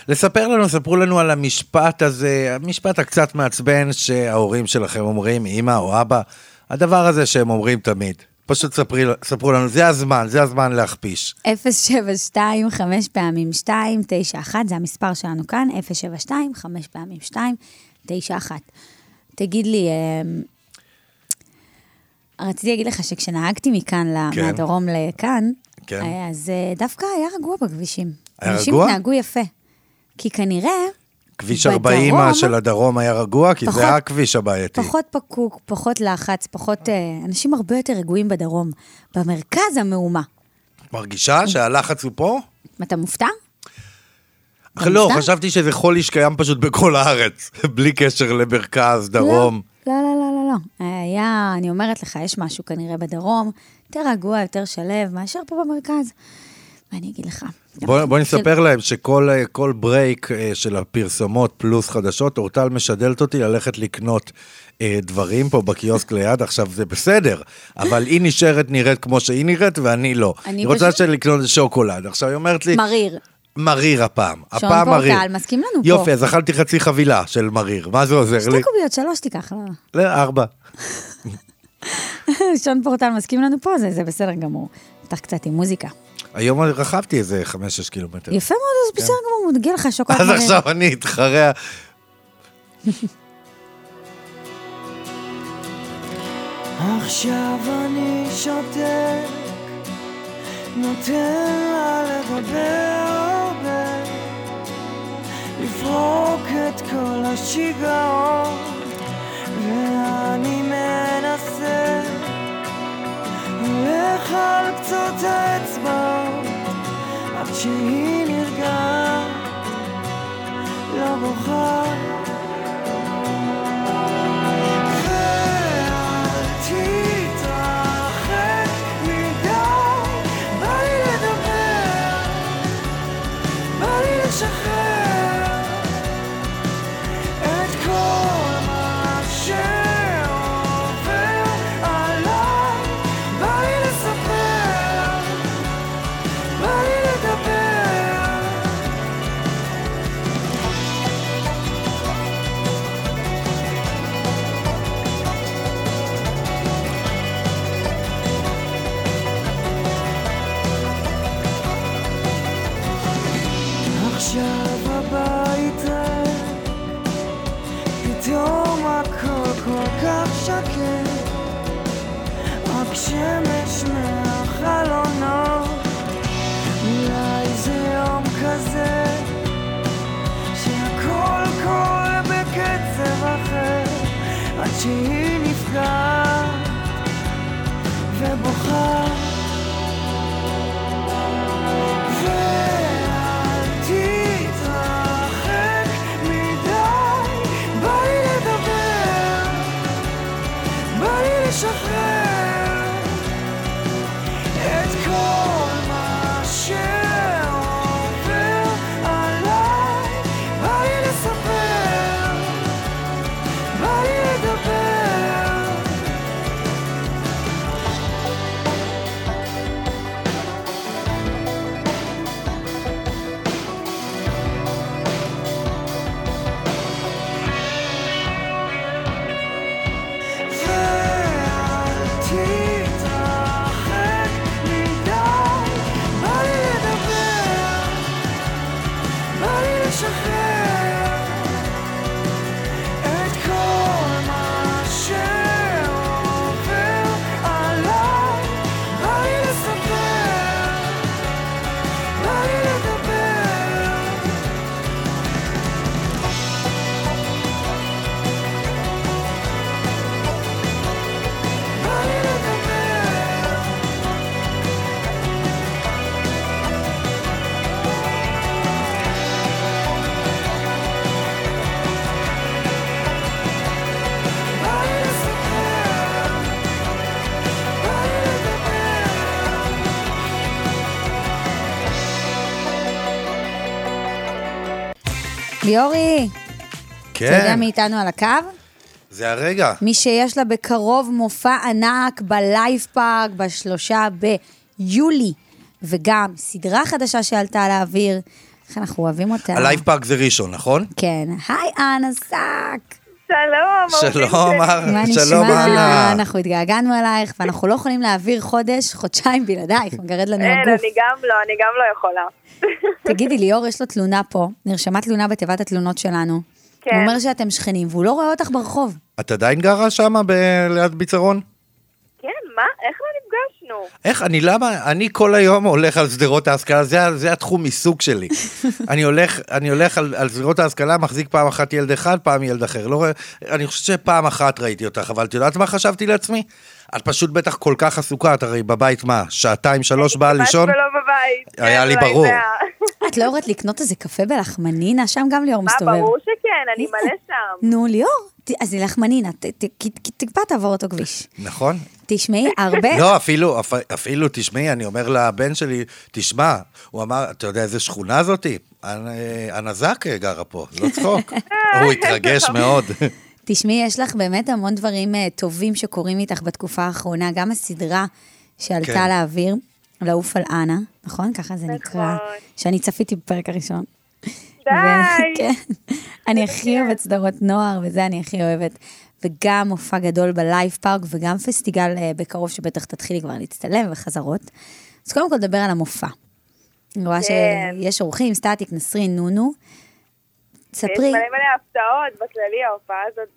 לספר לנו, ספרו לנו על המשפט הזה, המשפט הקצת מעצבן שההורים שלכם אומרים, אמא או אבא, הדבר הזה שהם אומרים תמיד, פשוט ספרי, ספרו לנו, זה הזמן, זה הזמן להכפיש. אפס שבע שתיים חמש פעמים שתיים תשע אחת, זה המספר שלנו כאן, אפס שבע שתיים חמש פעמים שתיים תשע אחת. תגיד לי... רציתי להגיד לך שכשנהגתי מכאן, כן. מהדרום לכאן, כן. אז דווקא היה רגוע בכבישים. היה אנשים רגוע? אנשים נהגו יפה. כי כנראה... כביש ארבעים של הדרום היה רגוע, כי פחות, זה היה הכביש הבעייתי. פחות פקוק, פחות לחץ, פחות... אנשים הרבה יותר רגועים בדרום. במרכז המאומה. מרגישה שהלחץ הוא פה? אתה מופתע? לא, מופתע? חשבתי שזה חוליש קיים פשוט בכל הארץ. בלי קשר למרכז, דרום. לא, לא, לא. לא. לא, היה, אני אומרת לך, יש משהו כנראה בדרום, יותר רגוע, יותר שלב, מאשר פה במרכז. ואני אגיד לך. בוא, בוא נספר של... להם שכל כל ברייק של הפרסומות פלוס חדשות, אורטל משדלת אותי ללכת לקנות אה, דברים פה בקיוסק ליד, עכשיו זה בסדר, אבל היא נשארת נראית כמו שהיא נראית, ואני לא. אני היא רוצה בשביל... לקנות שוקולד, עכשיו היא אומרת לי... מריר. מריר הפעם, הפעם מריר. שון פורטל, מסכים לנו פה. יופי, אז אכלתי חצי חבילה של מריר, מה זה עוזר לי? שתי קוביות, שלוש תיקח. לארבע. שון פורטל, מסכים לנו פה, זה בסדר גמור. נתח קצת עם מוזיקה. היום רכבתי איזה חמש-שש קילומטר. יפה מאוד, אז בסדר גמור, מודגיע לך שוקולד מריר. אז עכשיו אני אתחרע. עכשיו אני שותק, נותן לה לדבר. לפרוק את כל השיגעון, ואני מנסה הולך על קצות האצבעות, עד שהיא נרגעת, לא בוכה. שקט, רק שמש מהחלונות. אולי זה יום כזה שהכל קורה בקצב אחר, עד שהיא נפגעת ובוכה, ואת תתרחק מדי. בא לי לדבר, בא לי לשחרר את כל מה שעובר עליי, בא לי לספר, בא לי לדבר. ליאורי, כן. אתה יודע מאיתנו על הקו? זה הרגע. מי שיש לה בקרוב מופע ענק בלייב פארק בשלושה ביולי, וגם סדרה חדשה שעלתה לאוויר, איך אנחנו אוהבים אותה. הלייב פארק זה ראשון, נכון? כן. היי אנה זק. שלום. שלום, אנה. שלום, אנה. אנחנו התגעגענו אלייך, ואנחנו לא יכולים להעביר חודש, חודשיים בלעדייך, מגרד לנו הגוף. אני גם לא, אני גם לא יכולה. תגידי, ליאור, יש לו תלונה פה, נרשמה תלונה בתיבת התלונות שלנו. כן. הוא אומר שאתם שכנים, והוא לא רואה אותך ברחוב. את עדיין גרה שמה ליד ביצרון? כן, מה? איך לא נפגשנו? איך? אני למה? אני כל היום הולך על סדרות ההשכלה, זה, זה התחום עיסוק שלי. אני הולך, אני הולך על, על סדרות ההשכלה, מחזיק פעם אחת ילד אחד, פעם ילד אחר. לא, אני חושב שפעם אחת ראיתי אותך, אבל את יודעת מה חשבתי לעצמי? את פשוט בטח כל כך עסוקה, את הרי בבית מה? שעתיים, שלוש באה לישון? אני כמעט ולא בבית. היה לי ברור. את לא הורדת לקנות איזה קפה בלחמנינה? שם גם ליאור מסתובב. מה, ברור שכן, אני מלא שם. נו, ליאור, אז זה לחמנינה, תקפה תעבור אותו כביש. נכון. תשמעי הרבה... לא, אפילו, אפילו תשמעי, אני אומר לבן שלי, תשמע, הוא אמר, אתה יודע איזה שכונה זאתי? אנה זק גרה פה, לא צחוק. הוא התרגש מאוד. תשמעי, יש לך באמת המון דברים טובים שקורים איתך בתקופה האחרונה, גם הסדרה שעלתה לאוויר, לעוף על אנה, נכון? ככה זה נקרא, שאני צפיתי בפרק הראשון. די! אני הכי אוהבת סדרות נוער, וזה אני הכי אוהבת. וגם מופע גדול בלייב פארק, וגם פסטיגל בקרוב שבטח תתחילי כבר להצטלם וחזרות. אז קודם כל דבר על המופע. אני רואה שיש אורחים, סטטיק, נסרין, נו-נו, ספרי. יש מלא מלא הפתעות, בכללי ההופעה הזאת,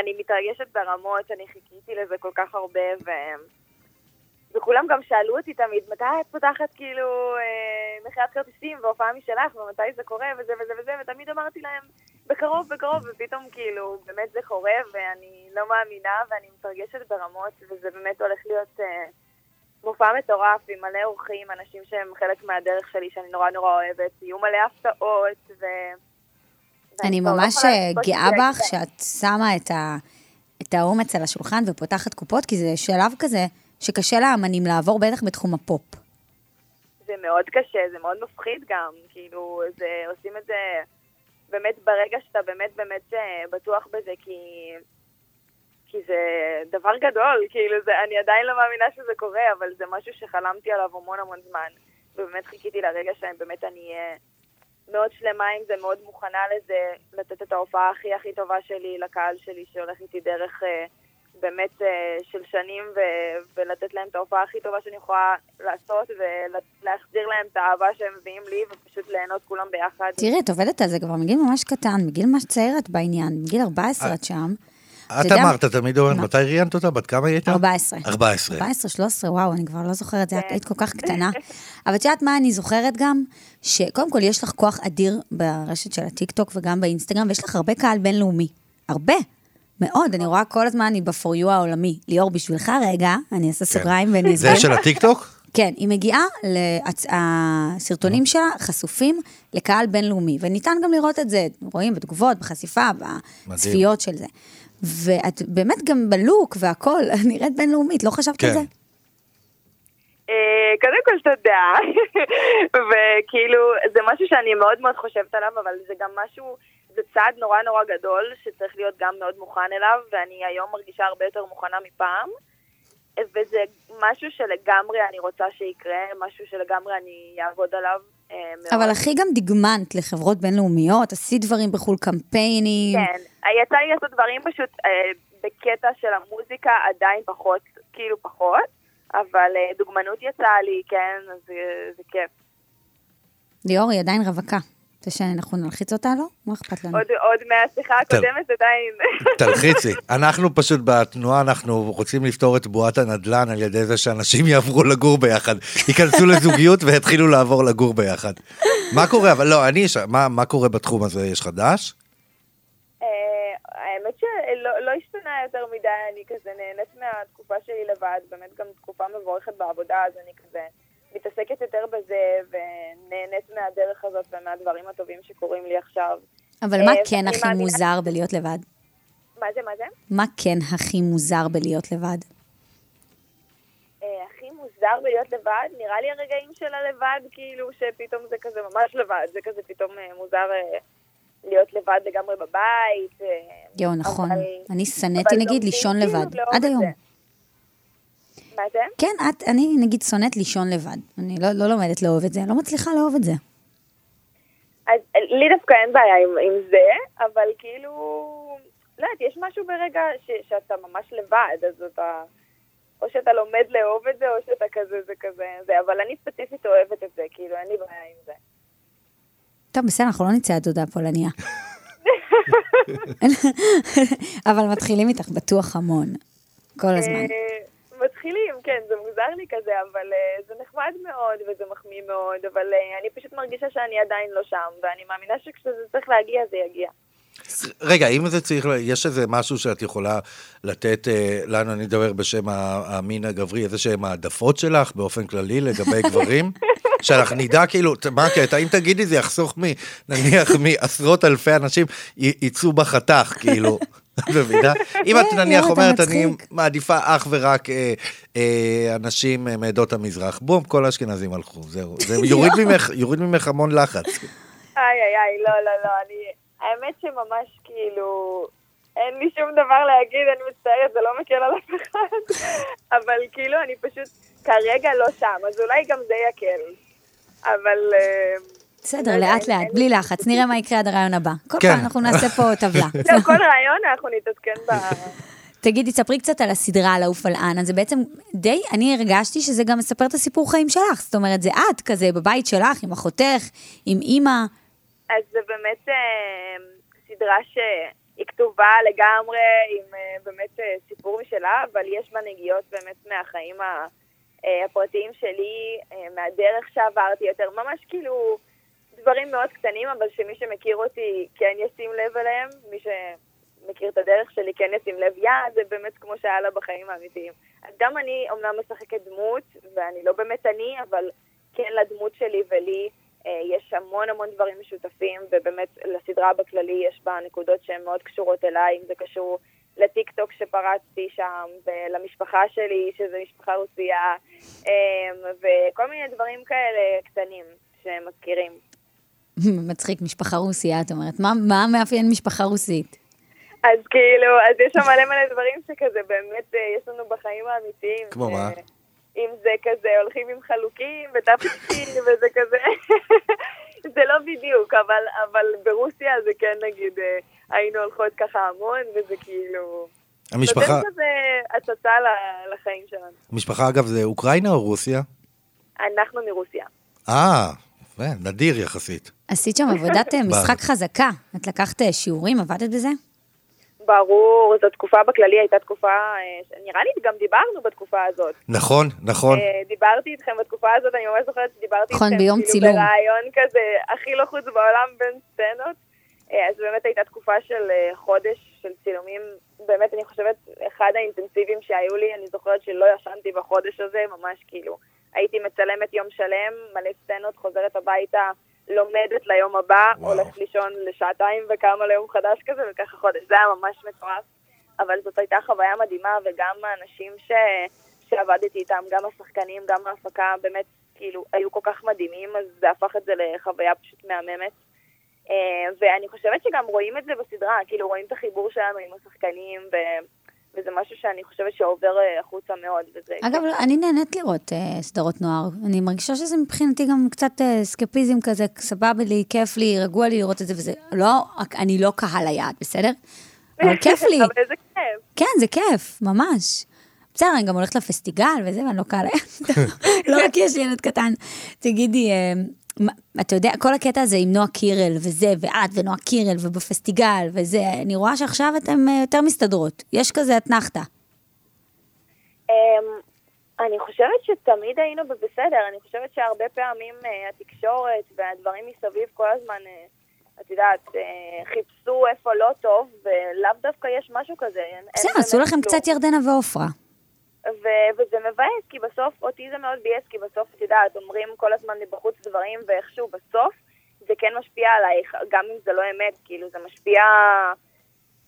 אני מתרגשת ברמות, אני חיכיתי לזה כל כך הרבה, וכולם גם שאלו אותי תמיד, מתי את פותחת כאילו מחיית כרטיסים והופעה משלך, ומתי זה קורה, וזה וזה וזה, ותמיד אמרתי להם, בקרוב, בקרוב, ופתאום כאילו, באמת זה קורה, ואני לא מאמינה, ואני מתרגשת ברמות, וזה באמת הולך להיות מופע מטורף, עם מלא אורחים, אנשים שהם חלק מהדרך שלי, שאני נורא נורא אוהבת, יהיו מלא הפתעות, ו... אני ממש גאה בך שאת שמה את האומץ על השולחן ופותחת קופות, כי זה שלב כזה שקשה לאמנים לעבור בטח בתחום הפופ. זה מאוד קשה, זה מאוד מפחיד גם, כאילו עושים את זה באמת ברגע שאתה באמת באמת בטוח בזה, כי זה דבר גדול, כאילו אני עדיין לא מאמינה שזה קורה, אבל זה משהו שחלמתי עליו המון המון זמן, ובאמת חיכיתי לרגע שבאמת אני... מאוד שלמה עם זה, מאוד מוכנה לזה, לתת את ההופעה הכי הכי טובה שלי לקהל שלי, שהולך איתי דרך באמת של שנים, ולתת להם את ההופעה הכי טובה שאני יכולה לעשות, ולהחזיר להם את האהבה שהם מביאים לי, ופשוט ליהנות כולם ביחד. תראי, את עובדת על זה כבר מגיל ממש קטן, מגיל ממש צעיר את בעניין, מגיל ארבע עשרה את שם, את אמרת, תמיד אומרת, מתי ראיינת אותה? בת כמה הייתה? ארבע עשרה. ארבע עשרה, שלוש עשרה, וואו, אני כבר לא זוכרת, זה היית כל כך קטנה. אבל את יודעת מה אני זוכרת גם? שקודם כל יש לך כוח אדיר ברשת של הטיק-טוק וגם באינסטגרם, ויש לך הרבה קהל בינלאומי. הרבה. מאוד, אני רואה כל הזמן, אני בפוריו העולמי. ליאור, בשבילך רגע, אני אעשה סוגריים ואני אסביר. זה של הטיק-טוק? כן, היא מגיעה, הסרטונים שלה חשופים לקהל בינלאומי, וניתן גם לראות את זה, רואים בתגובות, בחשיפה, בצפיות של זה. ואת באמת גם בלוק והכל, נראית בינלאומית, לא חשבת על זה? קודם כל תודה, וכאילו זה משהו שאני מאוד מאוד חושבת עליו, אבל זה גם משהו, זה צעד נורא נורא גדול, שצריך להיות גם מאוד מוכן אליו, ואני היום מרגישה הרבה יותר מוכנה מפעם, וזה משהו שלגמרי אני רוצה שיקרה, משהו שלגמרי אני אעבוד עליו. אבל הכי גם דגמנת לחברות בינלאומיות, עשית דברים בחול קמפיינים. כן, יצא לי לעשות דברים פשוט בקטע של המוזיקה, עדיין פחות, כאילו פחות, אבל דוגמנות יצא לי, כן, זה כיף. ליאור, היא עדיין רווקה. אתה שאנחנו נלחיץ אותה, לא? מה אכפת לנו? עוד מהשיחה הקודמת עדיין. תלחיצי. אנחנו פשוט בתנועה, אנחנו רוצים לפתור את בועת הנדלן על ידי זה שאנשים יעברו לגור ביחד. ייכנסו לזוגיות והתחילו לעבור לגור ביחד. מה קורה? אבל לא, אני, מה קורה בתחום הזה? יש חדש? האמת שלא השתנה יותר מדי, אני כזה נהנית מהתקופה שלי לבד, באמת גם תקופה מבורכת בעבודה, אז אני כזה... מתעסקת יותר בזה, ונהנית מהדרך הזאת, ומהדברים הטובים שקוראים לי עכשיו. אבל מה כן הכי מוזר בלהיות לבד? מה זה, מה זה? מה כן הכי מוזר בלהיות לבד? הכי מוזר בלהיות לבד? נראה לי הרגעים של הלבד, כאילו שפתאום זה כזה ממש לבד, זה כזה פתאום מוזר להיות לבד לגמרי בבית. יו, נכון. אני סנתי, נגיד, לישון לבד. עד היום. כן, את, אני נגיד שונאת לישון לבד. אני לא, לא לומדת לאהוב את זה, לא מצליחה לאהוב את זה. אז לי דווקא אין בעיה עם, עם זה, אבל כאילו, לא, יש משהו ברגע ש, שאתה ממש לבד, אז אתה, או שאתה לומד לאהוב את זה, או שאתה כזה, זה כזה, זה, אבל אני ספציפית אוהבת את זה, כאילו, אין לי בעיה עם זה. טוב, בסדר, אנחנו לא נצא הדודה פולניה. אבל מתחילים איתך בטוח המון, כל הזמן. מתחילים, כן, זה מוזר לי כזה, אבל uh, זה נחמד מאוד וזה מחמיא מאוד, אבל uh, אני פשוט מרגישה שאני עדיין לא שם, ואני מאמינה שכשזה צריך להגיע, זה יגיע. רגע, אם זה צריך, יש איזה משהו שאת יכולה לתת uh, לנו, אני אדבר בשם המין הגברי, איזה שהם העדפות שלך באופן כללי לגבי גברים? שאנחנו נדע כאילו, מה קטע, אם תגידי זה יחסוך מי, נניח מעשרות אלפי אנשים ייצאו בחתך, כאילו... אם את נניח אומרת אני מעדיפה אך ורק אנשים מעדות המזרח, בום, כל האשכנזים הלכו, זהו, יוריד ממך המון לחץ. איי איי איי, לא לא לא, האמת שממש כאילו אין לי שום דבר להגיד, אני מצטערת, זה לא מקל על אף אחד, אבל כאילו אני פשוט כרגע לא שם, אז אולי גם זה יקל, אבל... בסדר, לאט לאט, בלי לחץ, נראה מה יקרה עד הרעיון הבא. כל פעם אנחנו נעשה פה טבלה. לא, כל רעיון אנחנו נתעדכן בה. תגידי, ספרי קצת על הסדרה, על אורטל אמר, זה בעצם די, אני הרגשתי שזה גם מספר את הסיפור חיים שלך, זאת אומרת, זה את כזה, בבית שלך, עם אחותך, עם אימא. אז זה באמת סדרה שהיא כתובה לגמרי, עם באמת סיפור משלה, אבל יש בה נגיעות באמת מהחיים הפרטיים שלי, מהדרך שעברתי יותר, ממש כאילו... דברים מאוד קטנים, אבל שמי שמכיר אותי כן ישים לב אליהם, מי שמכיר את הדרך שלי כן ישים לב, יא, זה באמת כמו שהיה לה בחיים האמיתיים. אז גם אני אומנם משחקת דמות, ואני לא באמת אני, אבל כן לדמות שלי ולי יש המון המון דברים משותפים, ובאמת לסדרה בכללי יש בה נקודות שהן מאוד קשורות אליי, אם זה קשור לטיק טוק שפרצתי שם, ולמשפחה שלי, שזה משפחה רוסייה, וכל מיני דברים כאלה קטנים שמזכירים. מצחיק, משפחה רוסייה, את אומרת, מה, מה מאפיין משפחה רוסית? אז כאילו, אז יש שם מלא מלא דברים שכזה, באמת יש לנו בחיים האמיתיים. כמו מה? אם זה כזה, הולכים עם חלוקים וטפסים וזה כזה, זה לא בדיוק, אבל, אבל ברוסיה זה כן נגיד, היינו הולכות ככה המון וזה כאילו... המשפחה... נותן כזה הצצה לחיים שלנו. המשפחה אגב זה אוקראינה או רוסיה? אנחנו מרוסיה. אה... נדיר יחסית. עשית שם עבודת משחק חזקה. את לקחת שיעורים, עבדת בזה? ברור, זו תקופה בכללי, הייתה תקופה, נראה לי גם דיברנו בתקופה הזאת. נכון, נכון. דיברתי איתכם בתקופה הזאת, אני ממש זוכרת שדיברתי איתכם ביום צילום. ברעיון כזה, הכי לחוץ בעולם בין סצנות. אז באמת הייתה תקופה של חודש של צילומים, באמת אני חושבת, אחד האינטנסיביים שהיו לי, אני זוכרת שלא ישנתי בחודש הזה, ממש כאילו, הייתי מצלמת יום שלם, מלא סצנות, חוזרת הביתה, לומדת ליום הבא, הולכת לישון לשעתיים וקמה ליום חדש כזה, וככה חודש, זה היה ממש מטורף, אבל זאת הייתה חוויה מדהימה, וגם האנשים ש... שעבדתי איתם, גם השחקנים, גם ההפקה, באמת כאילו היו כל כך מדהימים, אז זה הפך את זה לחוויה פשוט מהממת, ואני חושבת שגם רואים את זה בסדרה, כאילו רואים את החיבור שלנו עם השחקנים, ו... וזה משהו שאני חושבת שעובר החוצה מאוד. אגב, אני נהנית לראות סדרות נוער. אני מרגישה שזה מבחינתי גם קצת סקפיזם כזה, סבבה לי, כיף לי, רגוע לי לראות את זה, וזה לא, אני לא קהל היעד, בסדר? אבל כיף לי. אבל זה כיף. כן, זה כיף, ממש. בסדר, אני גם הולכת לפסטיגל וזה, ואני לא קהל היעד. לא רק יש ילד קטן. תגידי, אתה יודע, כל הקטע הזה עם נועה קירל וזה, ואת ונועה קירל ובפסטיגל וזה, אני רואה שעכשיו אתם יותר מסתדרות. יש כזה התנחתה. אני חושבת שתמיד היינו בסדר. אני חושבת שהרבה פעמים התקשורת והדברים מסביב כל הזמן, את יודעת, חיפשו איפה לא טוב, ולאו דווקא יש משהו כזה. בסדר, עשו לכם קצת ירדנה ואופרה. וזה מבאס, כי בסוף, אותי זה מאוד בייס, כי בסוף, את יודעת, אומרים כל הזמן לבחוץ דברים, ואיכשהו בסוף, זה כן משפיע עלייך, גם אם זה לא אמת, כאילו, זה משפיע,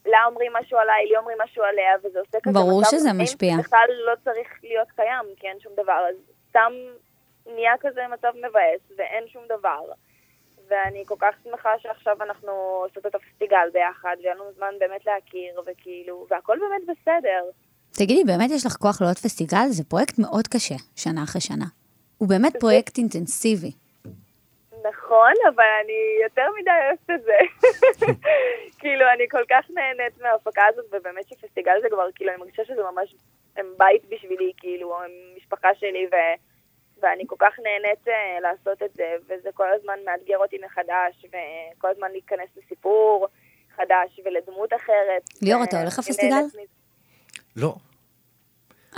לא אומרים משהו עליי, לא אומרים משהו עליה, וזה עושה כזה. ברור שזה משפיע. בכלל לא צריך להיות קיים, כי אין שום דבר, אז סתם נהיה כזה מצב מבאס, ואין שום דבר. ואני כל כך שמחה שעכשיו אנחנו עושות את הפסטיגל ביחד, ואין לנו זמן באמת להכיר, וכאילו, והכל באמת בסדר. תגידי, באמת יש לך כוח לעוד פסטיגל? זה פרויקט מאוד קשה, שנה אחרי שנה. הוא באמת פרויקט אינטנסיבי. נכון, אבל אני יותר מדי אוהבת את זה. כאילו, אני כל כך נהנית מההפקה הזאת, ובאמת שפסטיגל זה כבר, כאילו, אני מרגישה שזה ממש, הם בית בשבילי, כאילו, הם משפחה שלי, ואני כל כך נהנית לעשות את זה, וזה כל הזמן מאתגר אותי מחדש, וכל הזמן להיכנס לסיפור חדש, ולדמות אחרת. ליאור, אתה הולך לפסטיגל? לא.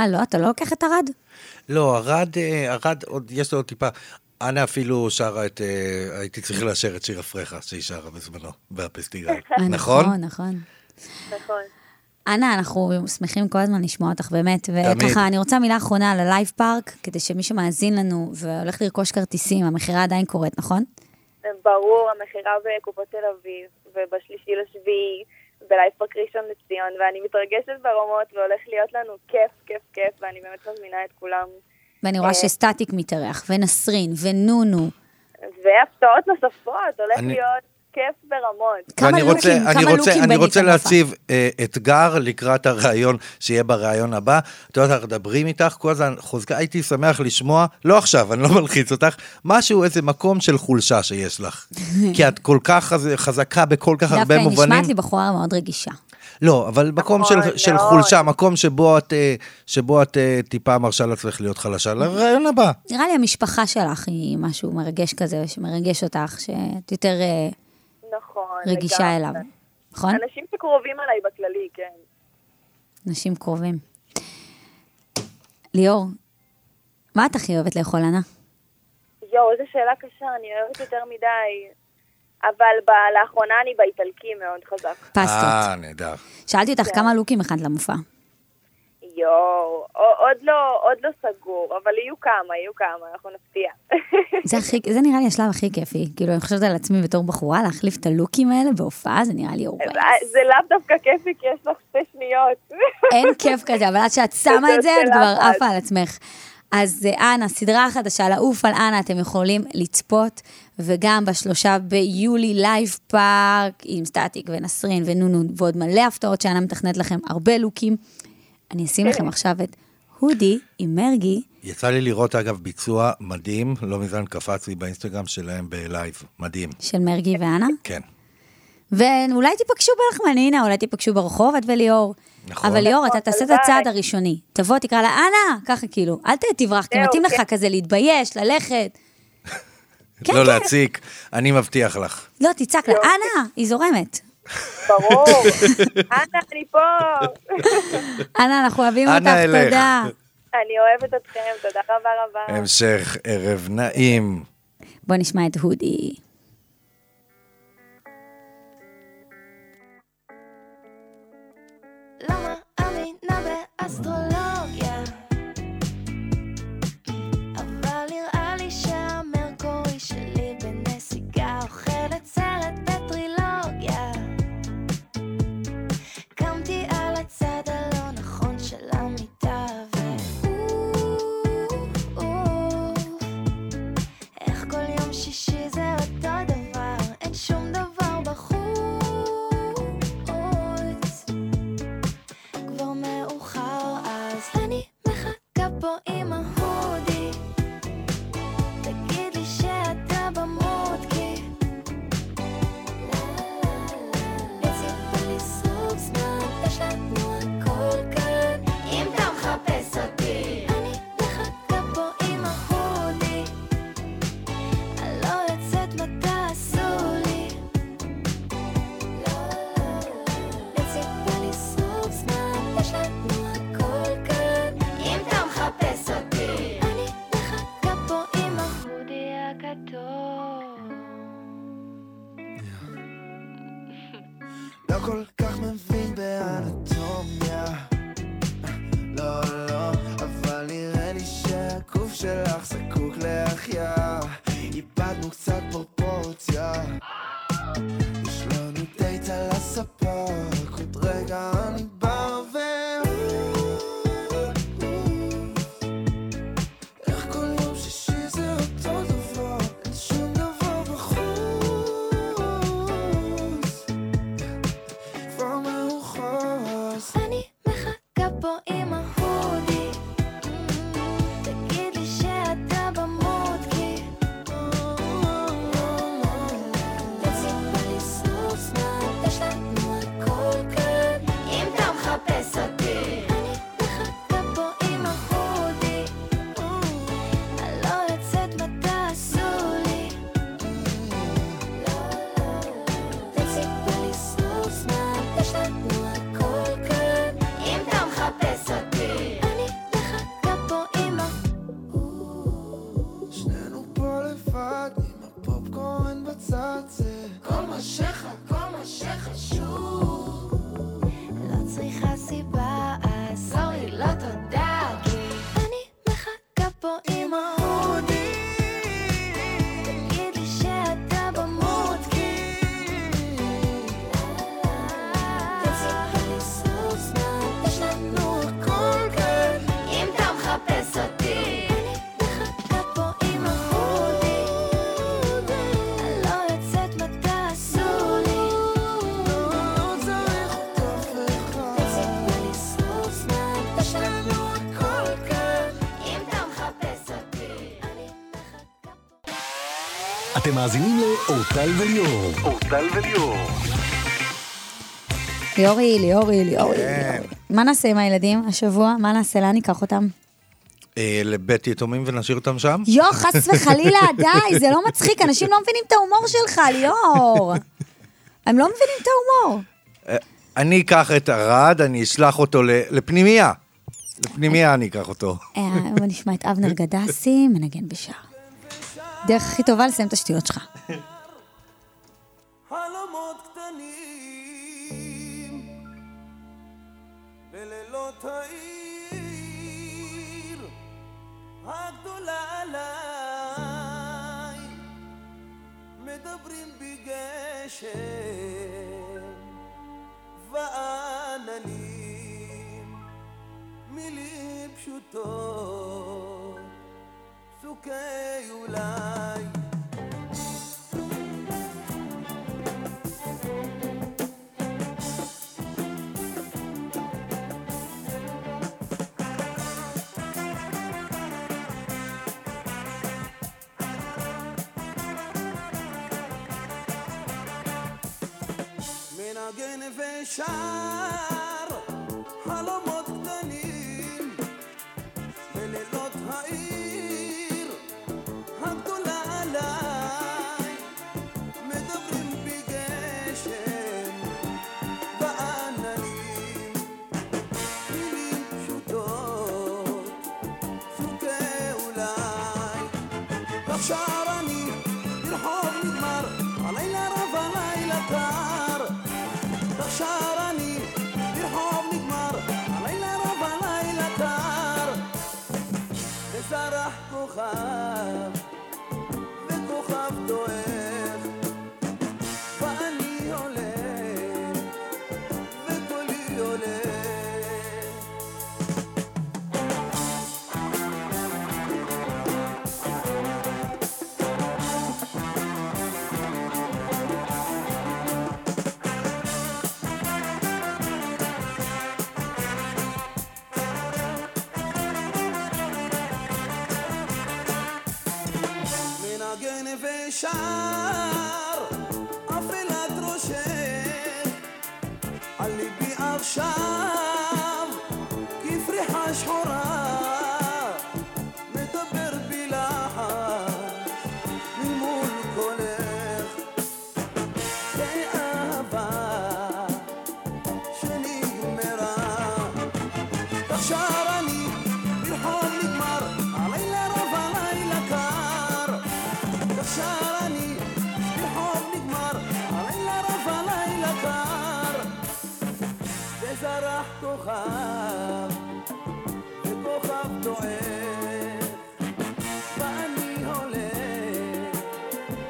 אה, לא? אתה לא לוקח את ארד? לא, ארד, ארד, יש לו עוד טיפה. אנה אפילו שרה את, הייתי צריך לאשר את שיר הפרחה, שהיא שרה בזמנו, בפסטיגל. נכון? נכון, נכון. אנה, אנחנו שמחים כל הזמן לשמוע אותך, באמת. וככה, אני רוצה מילה אחרונה על הלייב פארק, כדי שמי שמאזין לנו והולך לרכוש כרטיסים, המחירה עדיין קורית, נכון? ברור, המחירה בקופות תל אביב, ובשלישי לשביעי, בלייב פארק ראשון לציון, ואני מתרגשת ברומות, והולך להיות לנו כיף, כיף, כיף, ואני באמת מזמינה את כולם. ואני רואה שסטטיק מתארח, ונסרין, ונונו. והפתעות נוספות, הולך להיות כיף ברמות. כמה לוקים, כמה לוקים. אני רוצה להציב אתגר לקראת הרעיון, שיהיה ברעיון הבא. את יודעת, אנחנו מדברים איתך, כל הזמן חוזקה, הייתי שמח לשמוע, לא עכשיו, אני לא מלחיץ אותך, משהו, איזה מקום של חולשה שיש לך. כי את כל כך חזקה בכל כך הרבה מובנים. דווקא, נשמעת לי בחורה מאוד רגישה. לא, אבל מקום של חולשה, מקום שבו את טיפה מרשה לעצמך להיות חלשה, לרעיון הבא. נראה לי המשפחה שלך היא משהו מרגש כזה, שמרגש אותך, שאת יותר רגישה אליו. נכון? אנשים שקרובים עליי בכללי, כן. אנשים קרובים. ליאור, מה את הכי אוהבת לאכול, ענה? יואו, איזו שאלה קשה, אני אוהבת יותר מדי... אבל לאחרונה אני באיטלקי מאוד חזק. פסטות. אה, נהדר. שאלתי אותך כמה לוקים הכנת למופע. יואו, עוד לא סגור, אבל יהיו כמה, יהיו כמה, אנחנו נפתיע. זה נראה לי השלב הכי כיפי, כאילו אני חושבת על עצמי בתור בחורה, להחליף את הלוקים האלה בהופעה, זה נראה לי אורבס. זה לאו דווקא כיפי, כי יש לך שתי שניות. אין כיף כזה, אבל עד שאת שמה את זה, את כבר עפה על עצמך. אז אנה, סדרה חדשה, לעוף על אנה, אתם יכולים לצפות, וגם בשלושה ביולי, לייב פארק, עם סטטיק ונסרין ונונו, ועוד מלא הפתעות שאנה מתכנת לכם, הרבה לוקים. אני אשים לכם עכשיו את הודי עם מרגי. יצא לי לראות אגב ביצוע מדהים, לא מזמן קפצתי באינסטגרם שלהם בלייב, מדהים. של מרגי ואנה? כן. ואולי תיפגשו בלחמנינה, אולי תיפגשו ברחוב, את וליאור. נכון. אבל ליאור, אתה תעשה את הצעד הראשוני. תבוא, תקרא לה, אנה, ככה כאילו, אל תברח, כי מתאים לך כזה להתבייש, ללכת. לא להציק, אני מבטיח לך. לא, תצעק לה, אנה, היא זורמת. ברור. אנה, אני פה. אנה, אנחנו אוהבים אותך, תודה. אני אוהבת אתכם, תודה רבה רבה. המשך ערב נעים. בוא נשמע את הודי. למה אמינה באסטרולוגיה? אבל נראה לי שהמרקורי שלי בנסיגה אוכלת סרט בטרילוגיה. קמתי על הצד הלא נכון של המיטה ואיך כל יום שישי זה אותו דבר, אין שום דבר בחוץ, כבר מאוחר, אז אני מחכה פה עם ההודי, תגיד לי שאתה במות, כי הציפה לי סוף זמן, יש לנו הכל כאן, אם אתה מחפש אותי אני מחכה פה עם ההודי, אני לא יוצאת מה תעשו לי, הציפה לי סוף זמן, יש לנו הכל כאן, אם אתה מחפש אותי אני מחכה פה עם ההודי הכתוב. לא כל כך מבין באנטומיה, לא לא, אבל נראה לי שהגוף שלך זקוק להחיה, איבדנו קצת פרופורציה, יש לנו דייט על הספק, עוד רגע אני בא ו... איך כל יום שישי זה אותו דבר, אין שום דבר בחוץ, כבר מאוחר, אני מחכה פה עם ההודי, תגיד לי שאתה במות, כי הציפה לי סוף זמן, יש לנו הכל כאן, אם אתה מחפש אותי אני מחכה פה עם ההודי, אני לא יוצאת מה תעשו לי, הציפה לי סוף זמן, יש לנו הכל כאן, אם אתה מחפש אותי אני מחכה פה עם שנינו פה לבד עם הפופקורן בצד, זה כל מה שח, כל מה שחשוב, לא צריכה סיבה, אז סורי לא תודה, כי אני מחכה פה עם ההודי, תגיד לי שאתה במות, כי תציפה לי סוף זמן, יש לנו הכל כאן, אם אתה מחפש אותי אני מחכה פה עם ההודי, אני לא יוצאת מה תעשו לי, לא צריך אותך תציפה לי סוף זמן, יש לנו הכל כאן, אם אתה מחפש אותי אני מחכה פה. אתם מאזינים לאורטל וליאור. אורטל וליאור. ליאורי, ליאורי, ליאורי. כן. ליאורי. מה נעשה עם הילדים השבוע? מה נעשה? לאן ניקח אותם? אה, לבית יתומים ונשאיר אותם שם? יו, חס וחלילה, די, זה לא מצחיק, אנשים לא מבינים את ההומור שלך, ליאור. הם לא מבינים את ההומור. אה, אני אקח את ערד, אני אשלח אותו ל- לפנימיה. לפנימיה אני אקח אותו. אה, בוא נשמע את אבנר גדסי, מנגן בשער. דרך הכי טובה לסיים את השטויות שלך. חלומות קטנים בלילות העיר הגדולה עליי, מדברים בגשם ועננים, מילים פשוטות סוכי אולי, מנגן ושר חלומות קטנים בלילות העיר הגדולה עליי, מדברים בגשם עכשיו אני לרחוב נגמר, הלילה רב הלילה קר. עכשיו אני לרחוב נגמר, הלילה רב הלילה קר. וזרח כוכב וכוכב דועך, ואני עולה וקולי עולה. שר אפלת ראשך על ליבי עכשיו כפריחה שחורה, מדבר בלחש ממול קולך, באהבה שנגמרה. עכשיו אני ברחוב נגמר, הלילה רב הלילה קר. עכשיו זרח כוכב וכוכב דועך, ואני הולך וקולי הולך.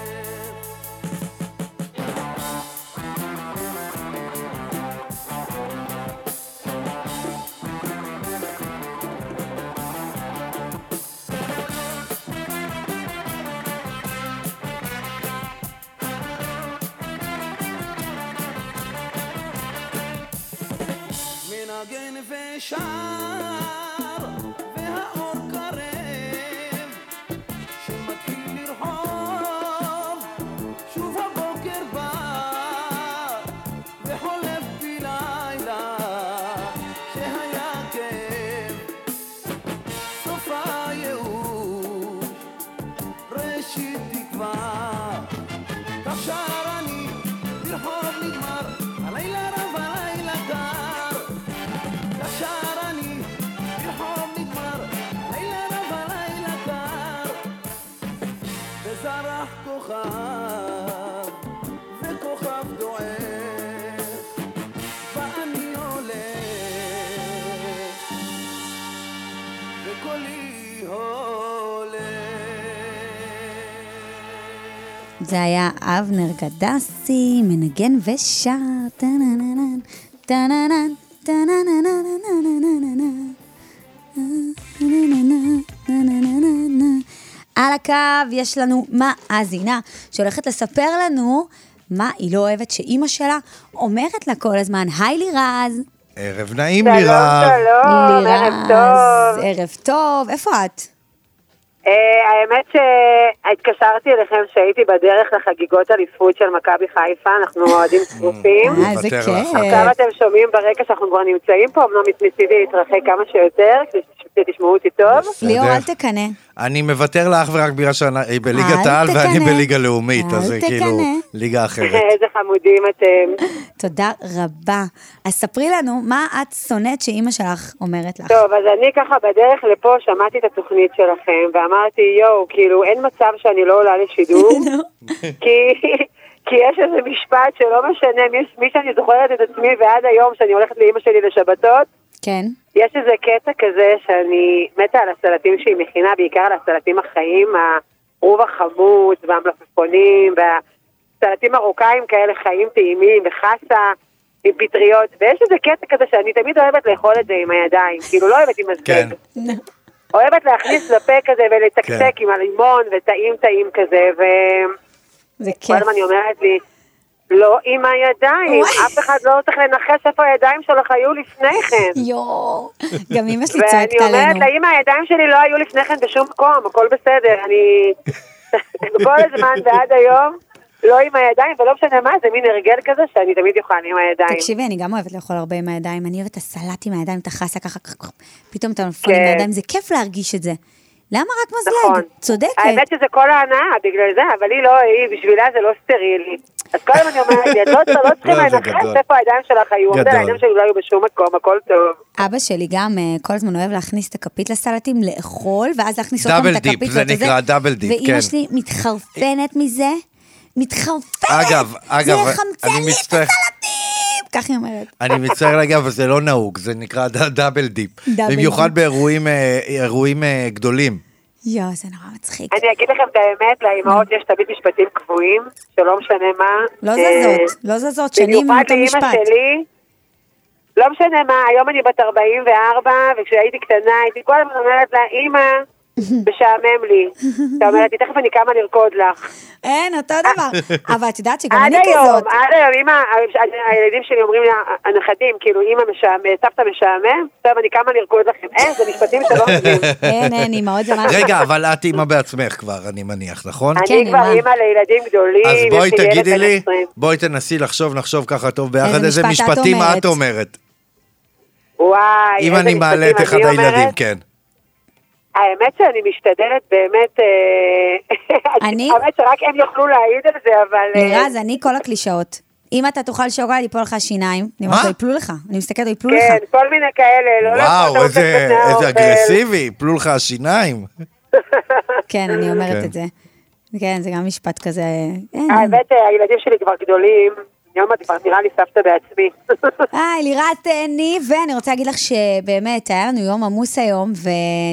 מנגן ושר והאור קרב, שמתחיל לרחוב שוב הבוקר בא וחולף בלילה שהיה כאב. סופה ייאוש ראשית תקווה, כך שר אני לרחוב נגמר, הלילה רב הלילה קר. עכשיו אני ברחוב נגמר, לילה רב הלילה קר. וזרח כוכב וכוכב דועך, ואני הולך וקולי הולך. זה היה אבנר גדסי מנגן ושר טנננן טנננן על הקו יש לנו מאזינה שהולכת לספר לנו מה היא לא אוהבת שאימא שלה אומרת לה כל הזמן. היי לירז. ערב נעים לירז. שלום, ערב טוב. ערב טוב, איפה את? האמת שהתקשרתי אליכם שהייתי בדרך לחגיגות אליפות של מכבי חיפה, אנחנו אוהדים צרופים. איזה כיף. עכשיו אתם שומעים ברקע שאנחנו כבר נמצאים פה, אמנם ניסיתי להתרחק כמה שיותר, כדי שתשמעו אותי טוב. ליאור, אל תקנה. אני מוותר לאח ורק בירה שאני בליגת העל ואני בליגה לאומית, אז זה כאילו ליגה אחרת. איזה חמודים אתם. תודה רבה. אז ספרי לנו מה את שונאת שאימא שלך אומרת לך. טוב, אז אני ככה בדרך לפה שמעתי את התוכנית שלכם ואמרתי, יואו, כאילו אין מצב שאני לא עולה לשידור, כי, כי יש איזה משפט שלא משנה, מי, מי שאני זוכרת את עצמי ועד היום שאני הולכת לאמא שלי לשבתות, כן. יש איזה קטע כזה שאני מתה על הסלטים שהיא מכינה, בעיקר על הסלטים החיים, הרוב החמוץ והמלפפונים, והסלטים מרוקאים כאלה חיים טעימים וחסה, עם פטריות, ויש איזה קטע כזה שאני תמיד אוהבת לאכול את זה עם הידיים, כאילו לא אוהבת עם הזכן. כן. אוהבת להכניס לפה כזה ולתקתק עם הלימון וטעים טעים כזה, וכל מה אני אומרת לי, לא עם הידיים, אף אחד לא צריך לנחש איפה הידיים שלך היו לפני כן. יואו, גם אמא שלי צועקת עלינו. ואני אומרת לה, אם הידיים שלי לא היו לפני כן בשום מקום, הכל בסדר, אני כל הזמן ועד היום, לא עם הידיים, ולא משנה מה, זה מין הרגל כזה שאני תמיד אוכל עם הידיים. תקשיבי, אני גם אוהבת לאכול הרבה עם הידיים, אני אוהבת הסלט עם הידיים, את החסה ככה, פתאום אתה נפל עם הידיים, זה כיף להרגיש את זה. למה רק מזלג? צודקת. האמת שזה כל ההנאה בגלל זה, אבל היא לא, היא בשבילה זה לא סטרילי. אז כל הזמן אני אומרת, לא צריכים להנחש איפה הידיים שלך היו, הידיים שלי לא היו בשום מקום, הכל טוב. אבא שלי גם כל הזמן אוהב להכניס את הכפית לסלטים, לאכול, ואז להכניס אותם את הכפית. זה נקרא דאבל דיפ, כן. ואמא שלי מתחרפנת מזה, מתחרפנת, זה חמצן לי את הסלטים. כך היא אומרת. אני מצטער להגיד, אבל זה לא נהוג, זה נקרא דאבל דיפ. במיוחד באירועים גדולים. יו, זה נורא מצחיק. אני אגיד לכם את האמת, לאמהות יש תמיד משפטים קבועים, שלא משנה מה. לא זזות, לא זזות, שנים את המשפט. לא משנה מה, היום אני בת ארבעים וארבע, וכשהייתי קטנה, הייתי כל הזמן אומרת לה, אמא, משעמם לי. אתה אומרת, תכף אני קמה לרקוד לך. אין, אותו דבר. אבל את יודעת שגם אני כזאת. עד היום, אמא, הילדים שלי אומרים לי, הנכדים, כאילו, אמא משעמם, סבתא משעמם, טוב, אני קמה לרקוד לכם. אין, זה משפטים שלא חושבים. אין, אין, אמא, עוד זה מה. רגע, אבל את אמא בעצמך כבר, אני מניח, נכון? אני כבר אמא לילדים גדולים. אז בואי תגידי לי, בואי תנסי לחשוב, נחשוב ככה טוב ביחד, איזה משפטים את אומרת. וואי, אם אני מעלה את אחד הילדים, כן. האמת שאני משתדלת באמת, האמת שרק הם יוכלו להעיד על זה, אבל... נראה, אז אני כל הקלישאות. אם אתה תאכל שוגע, ליפול לך שיניים, אני אומרת, יפלו לך, אני מסתכלת, יפלו לך. כן, כל מיני כאלה. וואו, איזה אגרסיבי, יפלו לך השיניים. כן, אני אומרת את זה. כן, זה גם משפט כזה. האמת, הילדים שלי כבר גדולים, יום את כבר נראה לי סבתא בעצמי. היי, לירת עיני, ואני רוצה להגיד לך שבאמת היה לנו יום עמוס היום,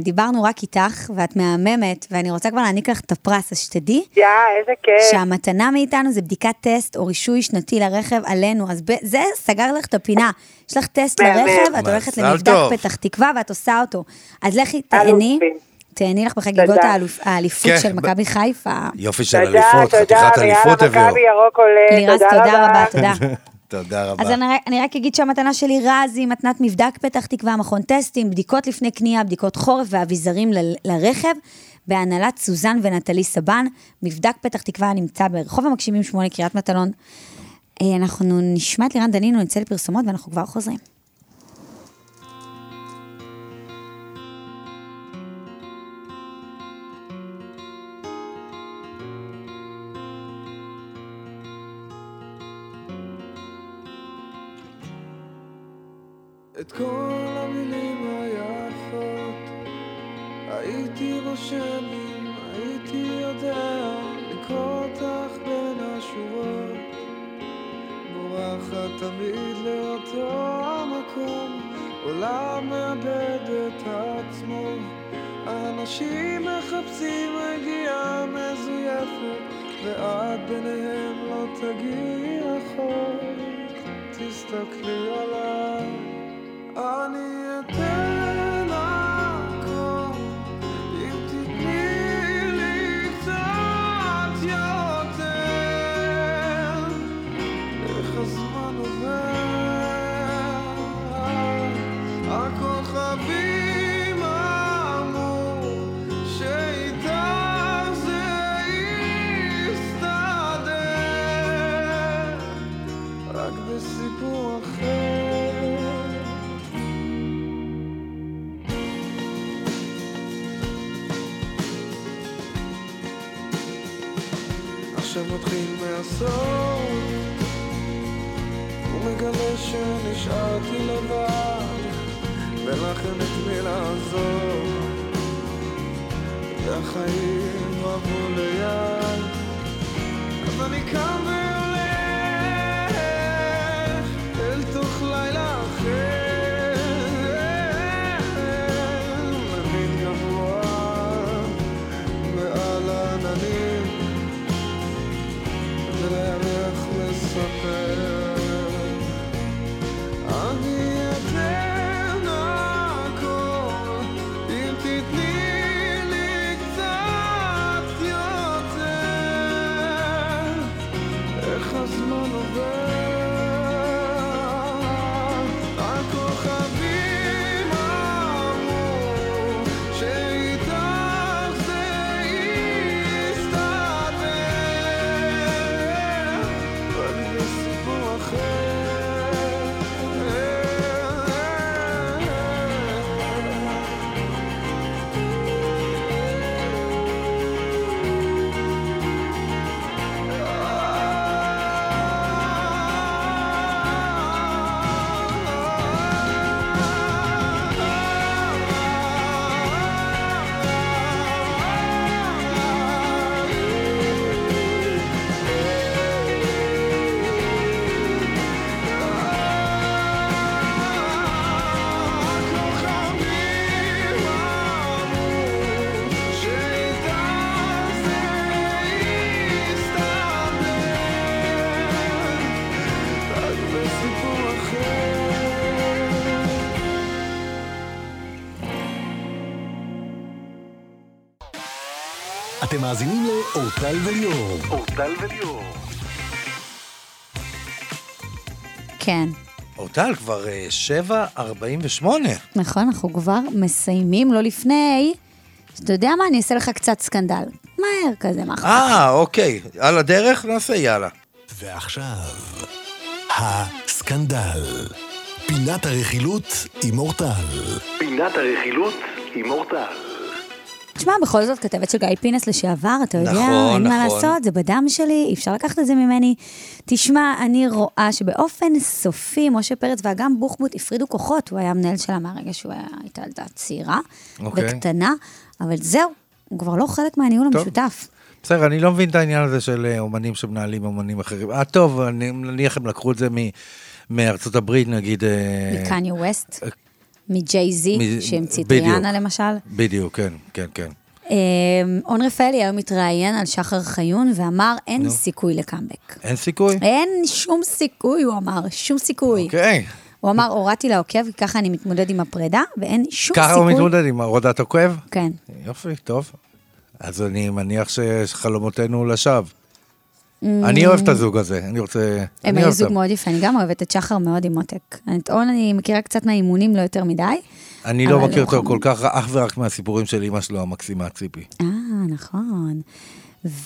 ודיברנו רק איתך, ואת מהממת, ואני רוצה כבר להעניק לך את הפרס, אז שתדעי. יא, איזה כיף. שהמתנה מאיתנו זה בדיקת טסט או רישוי שנתי לרכב עלינו, אז זה סגר לך את הפינה. יש לך טסט לרכב, את הולכת למבדק פתח תקווה, ואת עושה אותו. אז לכי תעני. תהני לך בחגיגות האליפות של מכבי חיפה. יופי של אליפות, חתיכת אליפות הביאו. לירז, תודה רבה, תודה. תודה רבה. אז אני רק אגיד שהמתנה שלי רז היא מתנת מבדק פתח תקווה, מכון טסטים, בדיקות לפני קנייה, בדיקות חורף ואביזרים לרכב, בהנהלת סוזן ונטלי סבן. מבדק פתח תקווה נמצא ברחוב המגשימים שמונה, קריית מטלון. אנחנו נשמע את לירן דנינו, נצא לפרסומות ואנחנו כבר חוזרים. את כל המילים היפות הייתי רושם, הייתי יודע לקרוא אותך בין השורות, בורחת תמיד לאותו המקום, עולם מאבד את עצמו, אנשים מחפשים רגיעה מזויפת, ואת ביניהם לא תגיעי רחוק, תסתכלי עליי. אני אתן הכל אם תתני לי קצת יותר, איך הזמן עובר, הכוכבים אמרו שאיתך זה יסתדר, רק בסיפור אחר. שמתחיל מהסוף ומגלה שנשארתי לבד, ולכן את מי לעזור, והחיים רבו ליד, אז אני קם והולך אל תוך לילה אחר, אני גבוה מעל העננים, איך לספר, אני אתן הכל אם תתני לי קצת יותר, אתם מאזינים לאורטל וליור. אורטל וליור. כן. אורטל כבר שבע ארבעים ושמונה. נכון, אנחנו כבר מסיימים, לא לפני. אתה יודע מה, אני אעשה לך קצת סקנדל. מהר כזה, מה אחר. אה, אוקיי. על הדרך נעשה, יאללה. ועכשיו, הסקנדל. פינת הרכילות עם אורטל. פינת הרכילות עם אורטל. תשמע, בכל זאת כתבת של גיא פינס לשעבר, אתה יודע, נכון, אין נכון. מה לעשות, זה בדם שלי, אפשר לקחת את זה ממני. תשמע, אני רואה שבאופן סופי, משה פרץ ואגם בוחבוט הפרידו כוחות, הוא היה מנהל שלה מהרגע שהוא היה, הייתה ילדה צעירה אוקיי. וקטנה, אבל זהו, הוא כבר לא חלק מהניהול טוב. המשותף. בסדר, אני לא מבין את העניין הזה של אומנים שמנהלים אומנים אחרים. אה, טוב, אני, נניח הם לקחו את זה מ, מארצות הברית, נגיד... מקניה ווסט. אה, מג'ייזי, שהמציא טריאנה למשל. בדיוק, כן, כן, כן. און רפאלי היום התראיין על שחר חיון, ואמר, אין סיכוי לקאמבק. אין סיכוי? אין שום סיכוי, הוא אמר, שום סיכוי. אוקיי. הוא אמר, הורדתי לעוקב, ככה אני מתמודד עם הפרידה, ואין שום סיכוי. ככה הוא מתמודד עם הורדת עוקב? כן. יופי, טוב. אז אני מניח שחלומותינו לשווא. אני אוהב את הזוג הזה, אני רוצה... הם היו זוג מאוד יפה, אני גם אוהבת את שחר מאוד עם מותק. את און אני מכירה קצת מהאימונים, לא יותר מדי. אני לא מכיר אותו כל כך, אך ורק מהסיפורים של אמא שלו, המקסימה ציפי. אה, נכון.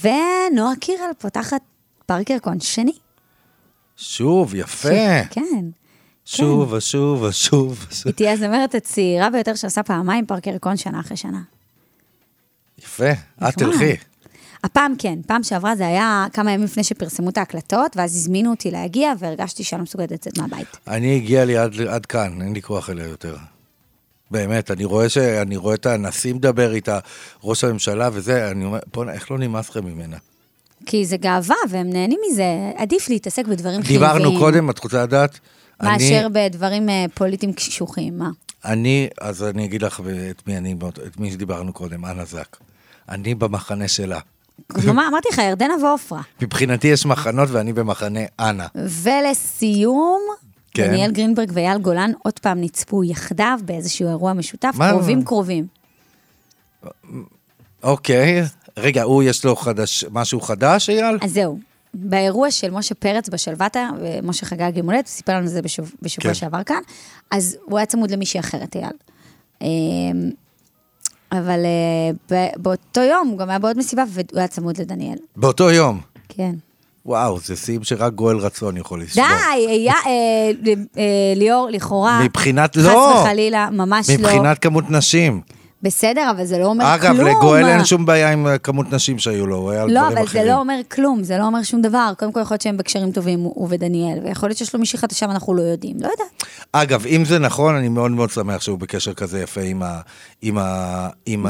ונועה קירל פותחת פארקרקון שני. שוב, יפה. כן. שוב, שוב, שוב. היא תהיה הזמרת הצעירה ביותר שעשה פעמיים פארקרקון שנה אחרי שנה. יפה, את תלכי. הפעם כן, פעם שעברה זה היה כמה ימים לפני שפרסמו את ההקלטות, ואז הזמינו אותי להגיע, והרגשתי שאני מסוגלת לצאת מהבית. אני הגיע לי עד, עד כאן, אין לי כוח אליה יותר. באמת, אני רואה, ש... אני רואה את הנשיא מדבר איתה, ראש הממשלה וזה, אני אומר, פה, איך לא נמאס לכם ממנה? כי זה גאווה, והם נהנים מזה. עדיף להתעסק בדברים דיברנו חיובים. דיברנו קודם, את רוצה לדעת? מאשר אני... בדברים פוליטיים קשיחים, מה? אני, אז אני אגיד לך את מי, אני, את מי שדיברנו קודם, אנה זק. אני במחנה שלה. כלומר, אמרתי לך, ירדנה ואופרה. מבחינתי יש מחנות ואני במחנה אנה. ולסיום, כן. דניאל גרינברג ואייל גולן עוד פעם נצפו יחדיו באיזשהו אירוע משותף, מה? קרובים קרובים. אוקיי, רגע, הוא יש לו חדש, משהו חדש, אייל? אז זהו, באירוע של משה פרץ בשלוותה, ומשה חגג יום הולדת, סיפר לנו את זה בשבוע, בשבוע כן. שעבר כאן, אז הוא היה צמוד למישהי אחרת, אייל. אה... אבל באותו יום, הוא גם היה בעוד מסיבה, והוא היה צמוד לדניאל. באותו יום? כן. וואו, זה סיים שרק גואל רצון יכול לשבור. די, ליאור, לכאורה. מבחינת לא. חס וחלילה, ממש לא. מבחינת כמות נשים. בסדר, אבל זה לא אומר כלום. אגב, לגואל אין שום בעיה עם כמות נשים שהיו לו. לא, אבל זה לא אומר כלום, זה לא אומר שום דבר. קודם כל יכול להיות שהם בקשרים טובים, הוא ודניאל, ויכול להיות שיש לו מישהי חדשה, אנחנו לא יודעים, לא יודעת. אגב, אם זה נכון, אני מאוד מאוד שמח שהוא בקשר כזה יפה עם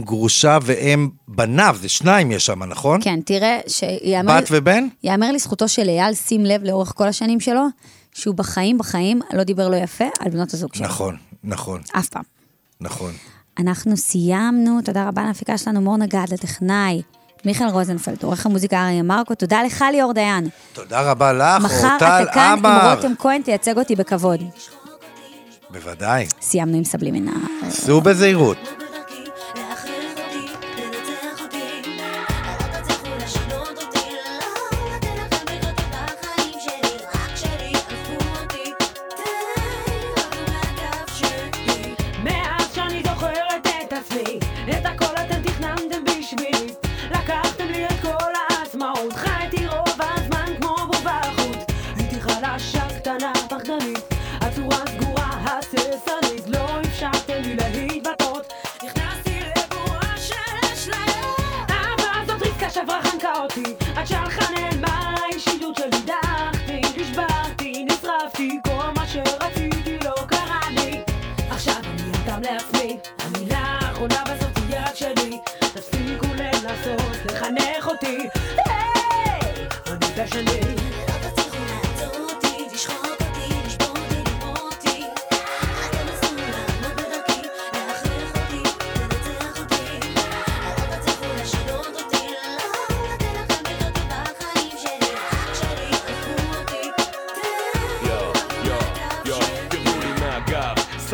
גרושה, והם בניו, זה שניים יש שם, נכון? כן, תראה, בת ובן? יאמר לזכותו של אייל, שים לב לאורך כל השנים שלו, שהוא בחיים, בחיים, לא דיבר לו יפה על בנות הזוג שלו. נכון, נכון. אף פעם. נכון. אנחנו סיימנו, תודה רבה להפיקה שלנו, מור נגד, לטכנאי, מיכאל רוזנפלד, עורך המוזיקה אריה מרקו, תודה לך ליאור דיין. תודה רבה לך, אורטל אמר. מחר אתה כאן עם רותם כהן, תייצג אותי בכבוד. בוודאי. סיימנו עם סבלימינה. סעו בזהירות.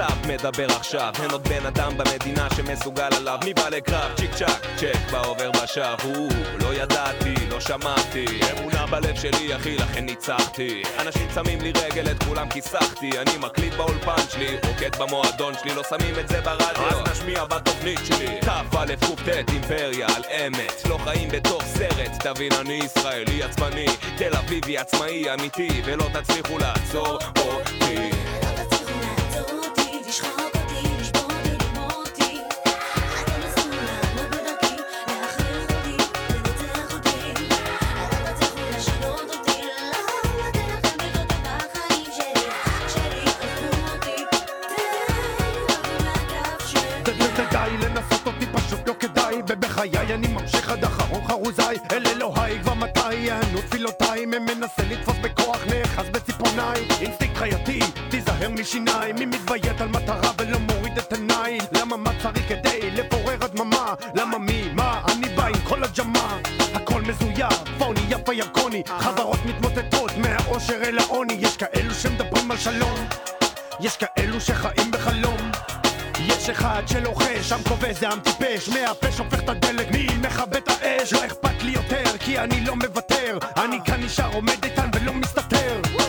סטנדאפ מדבר עכשיו, הן עוד בן אדם במדינה שמסוגל עליו, מי בא לקרב, צ'יק צ'ק, צ'ק בעובר בשב, הוא לא ידעתי, לא שמעתי, אמונה בלב שלי אחי לכן ניצחתי, אנשים שמים לי רגל את כולם כיסחתי, אני מקליט באולפן שלי, רוקט במועדון שלי, לא שמים את זה ברדיו, אז נשמיע בתוכנית שלי, תף א' קופטט אימפריה על אמת, לא חיים בתוך סרט, תבין אני ישראלי עצמני, תל אביבי עצמאי אמיתי, ולא תצליחו לעצור אותי. בחיי אני ממשיך עד אחרון חרוזי אל אלוהי כבר מתי יענו תפילותיי מנסה לתפוס בכוח נאחז בציפורניי אינסטינקט חייתי תיזהר משיניי מי מתביית על מטרה ולא מוריד את עיניי למה מה צריך כדי לפורר הדממה למה מי מה אני בא עם כל הג'מה הכל מזויר פוני יפה ירקוני חברות מתמוטטות מהאושר אל העוני יש כאלו שמדברים על שלום יש כאלו שחיים בחלום יש אחד שלוחש, עם כובש זה עם טיפש מהפה שופך את הדלק, מי מכבה את האש לא אכפת לי יותר, כי אני לא מוותר אני כאן נשאר עומד איתן ולא מסתתר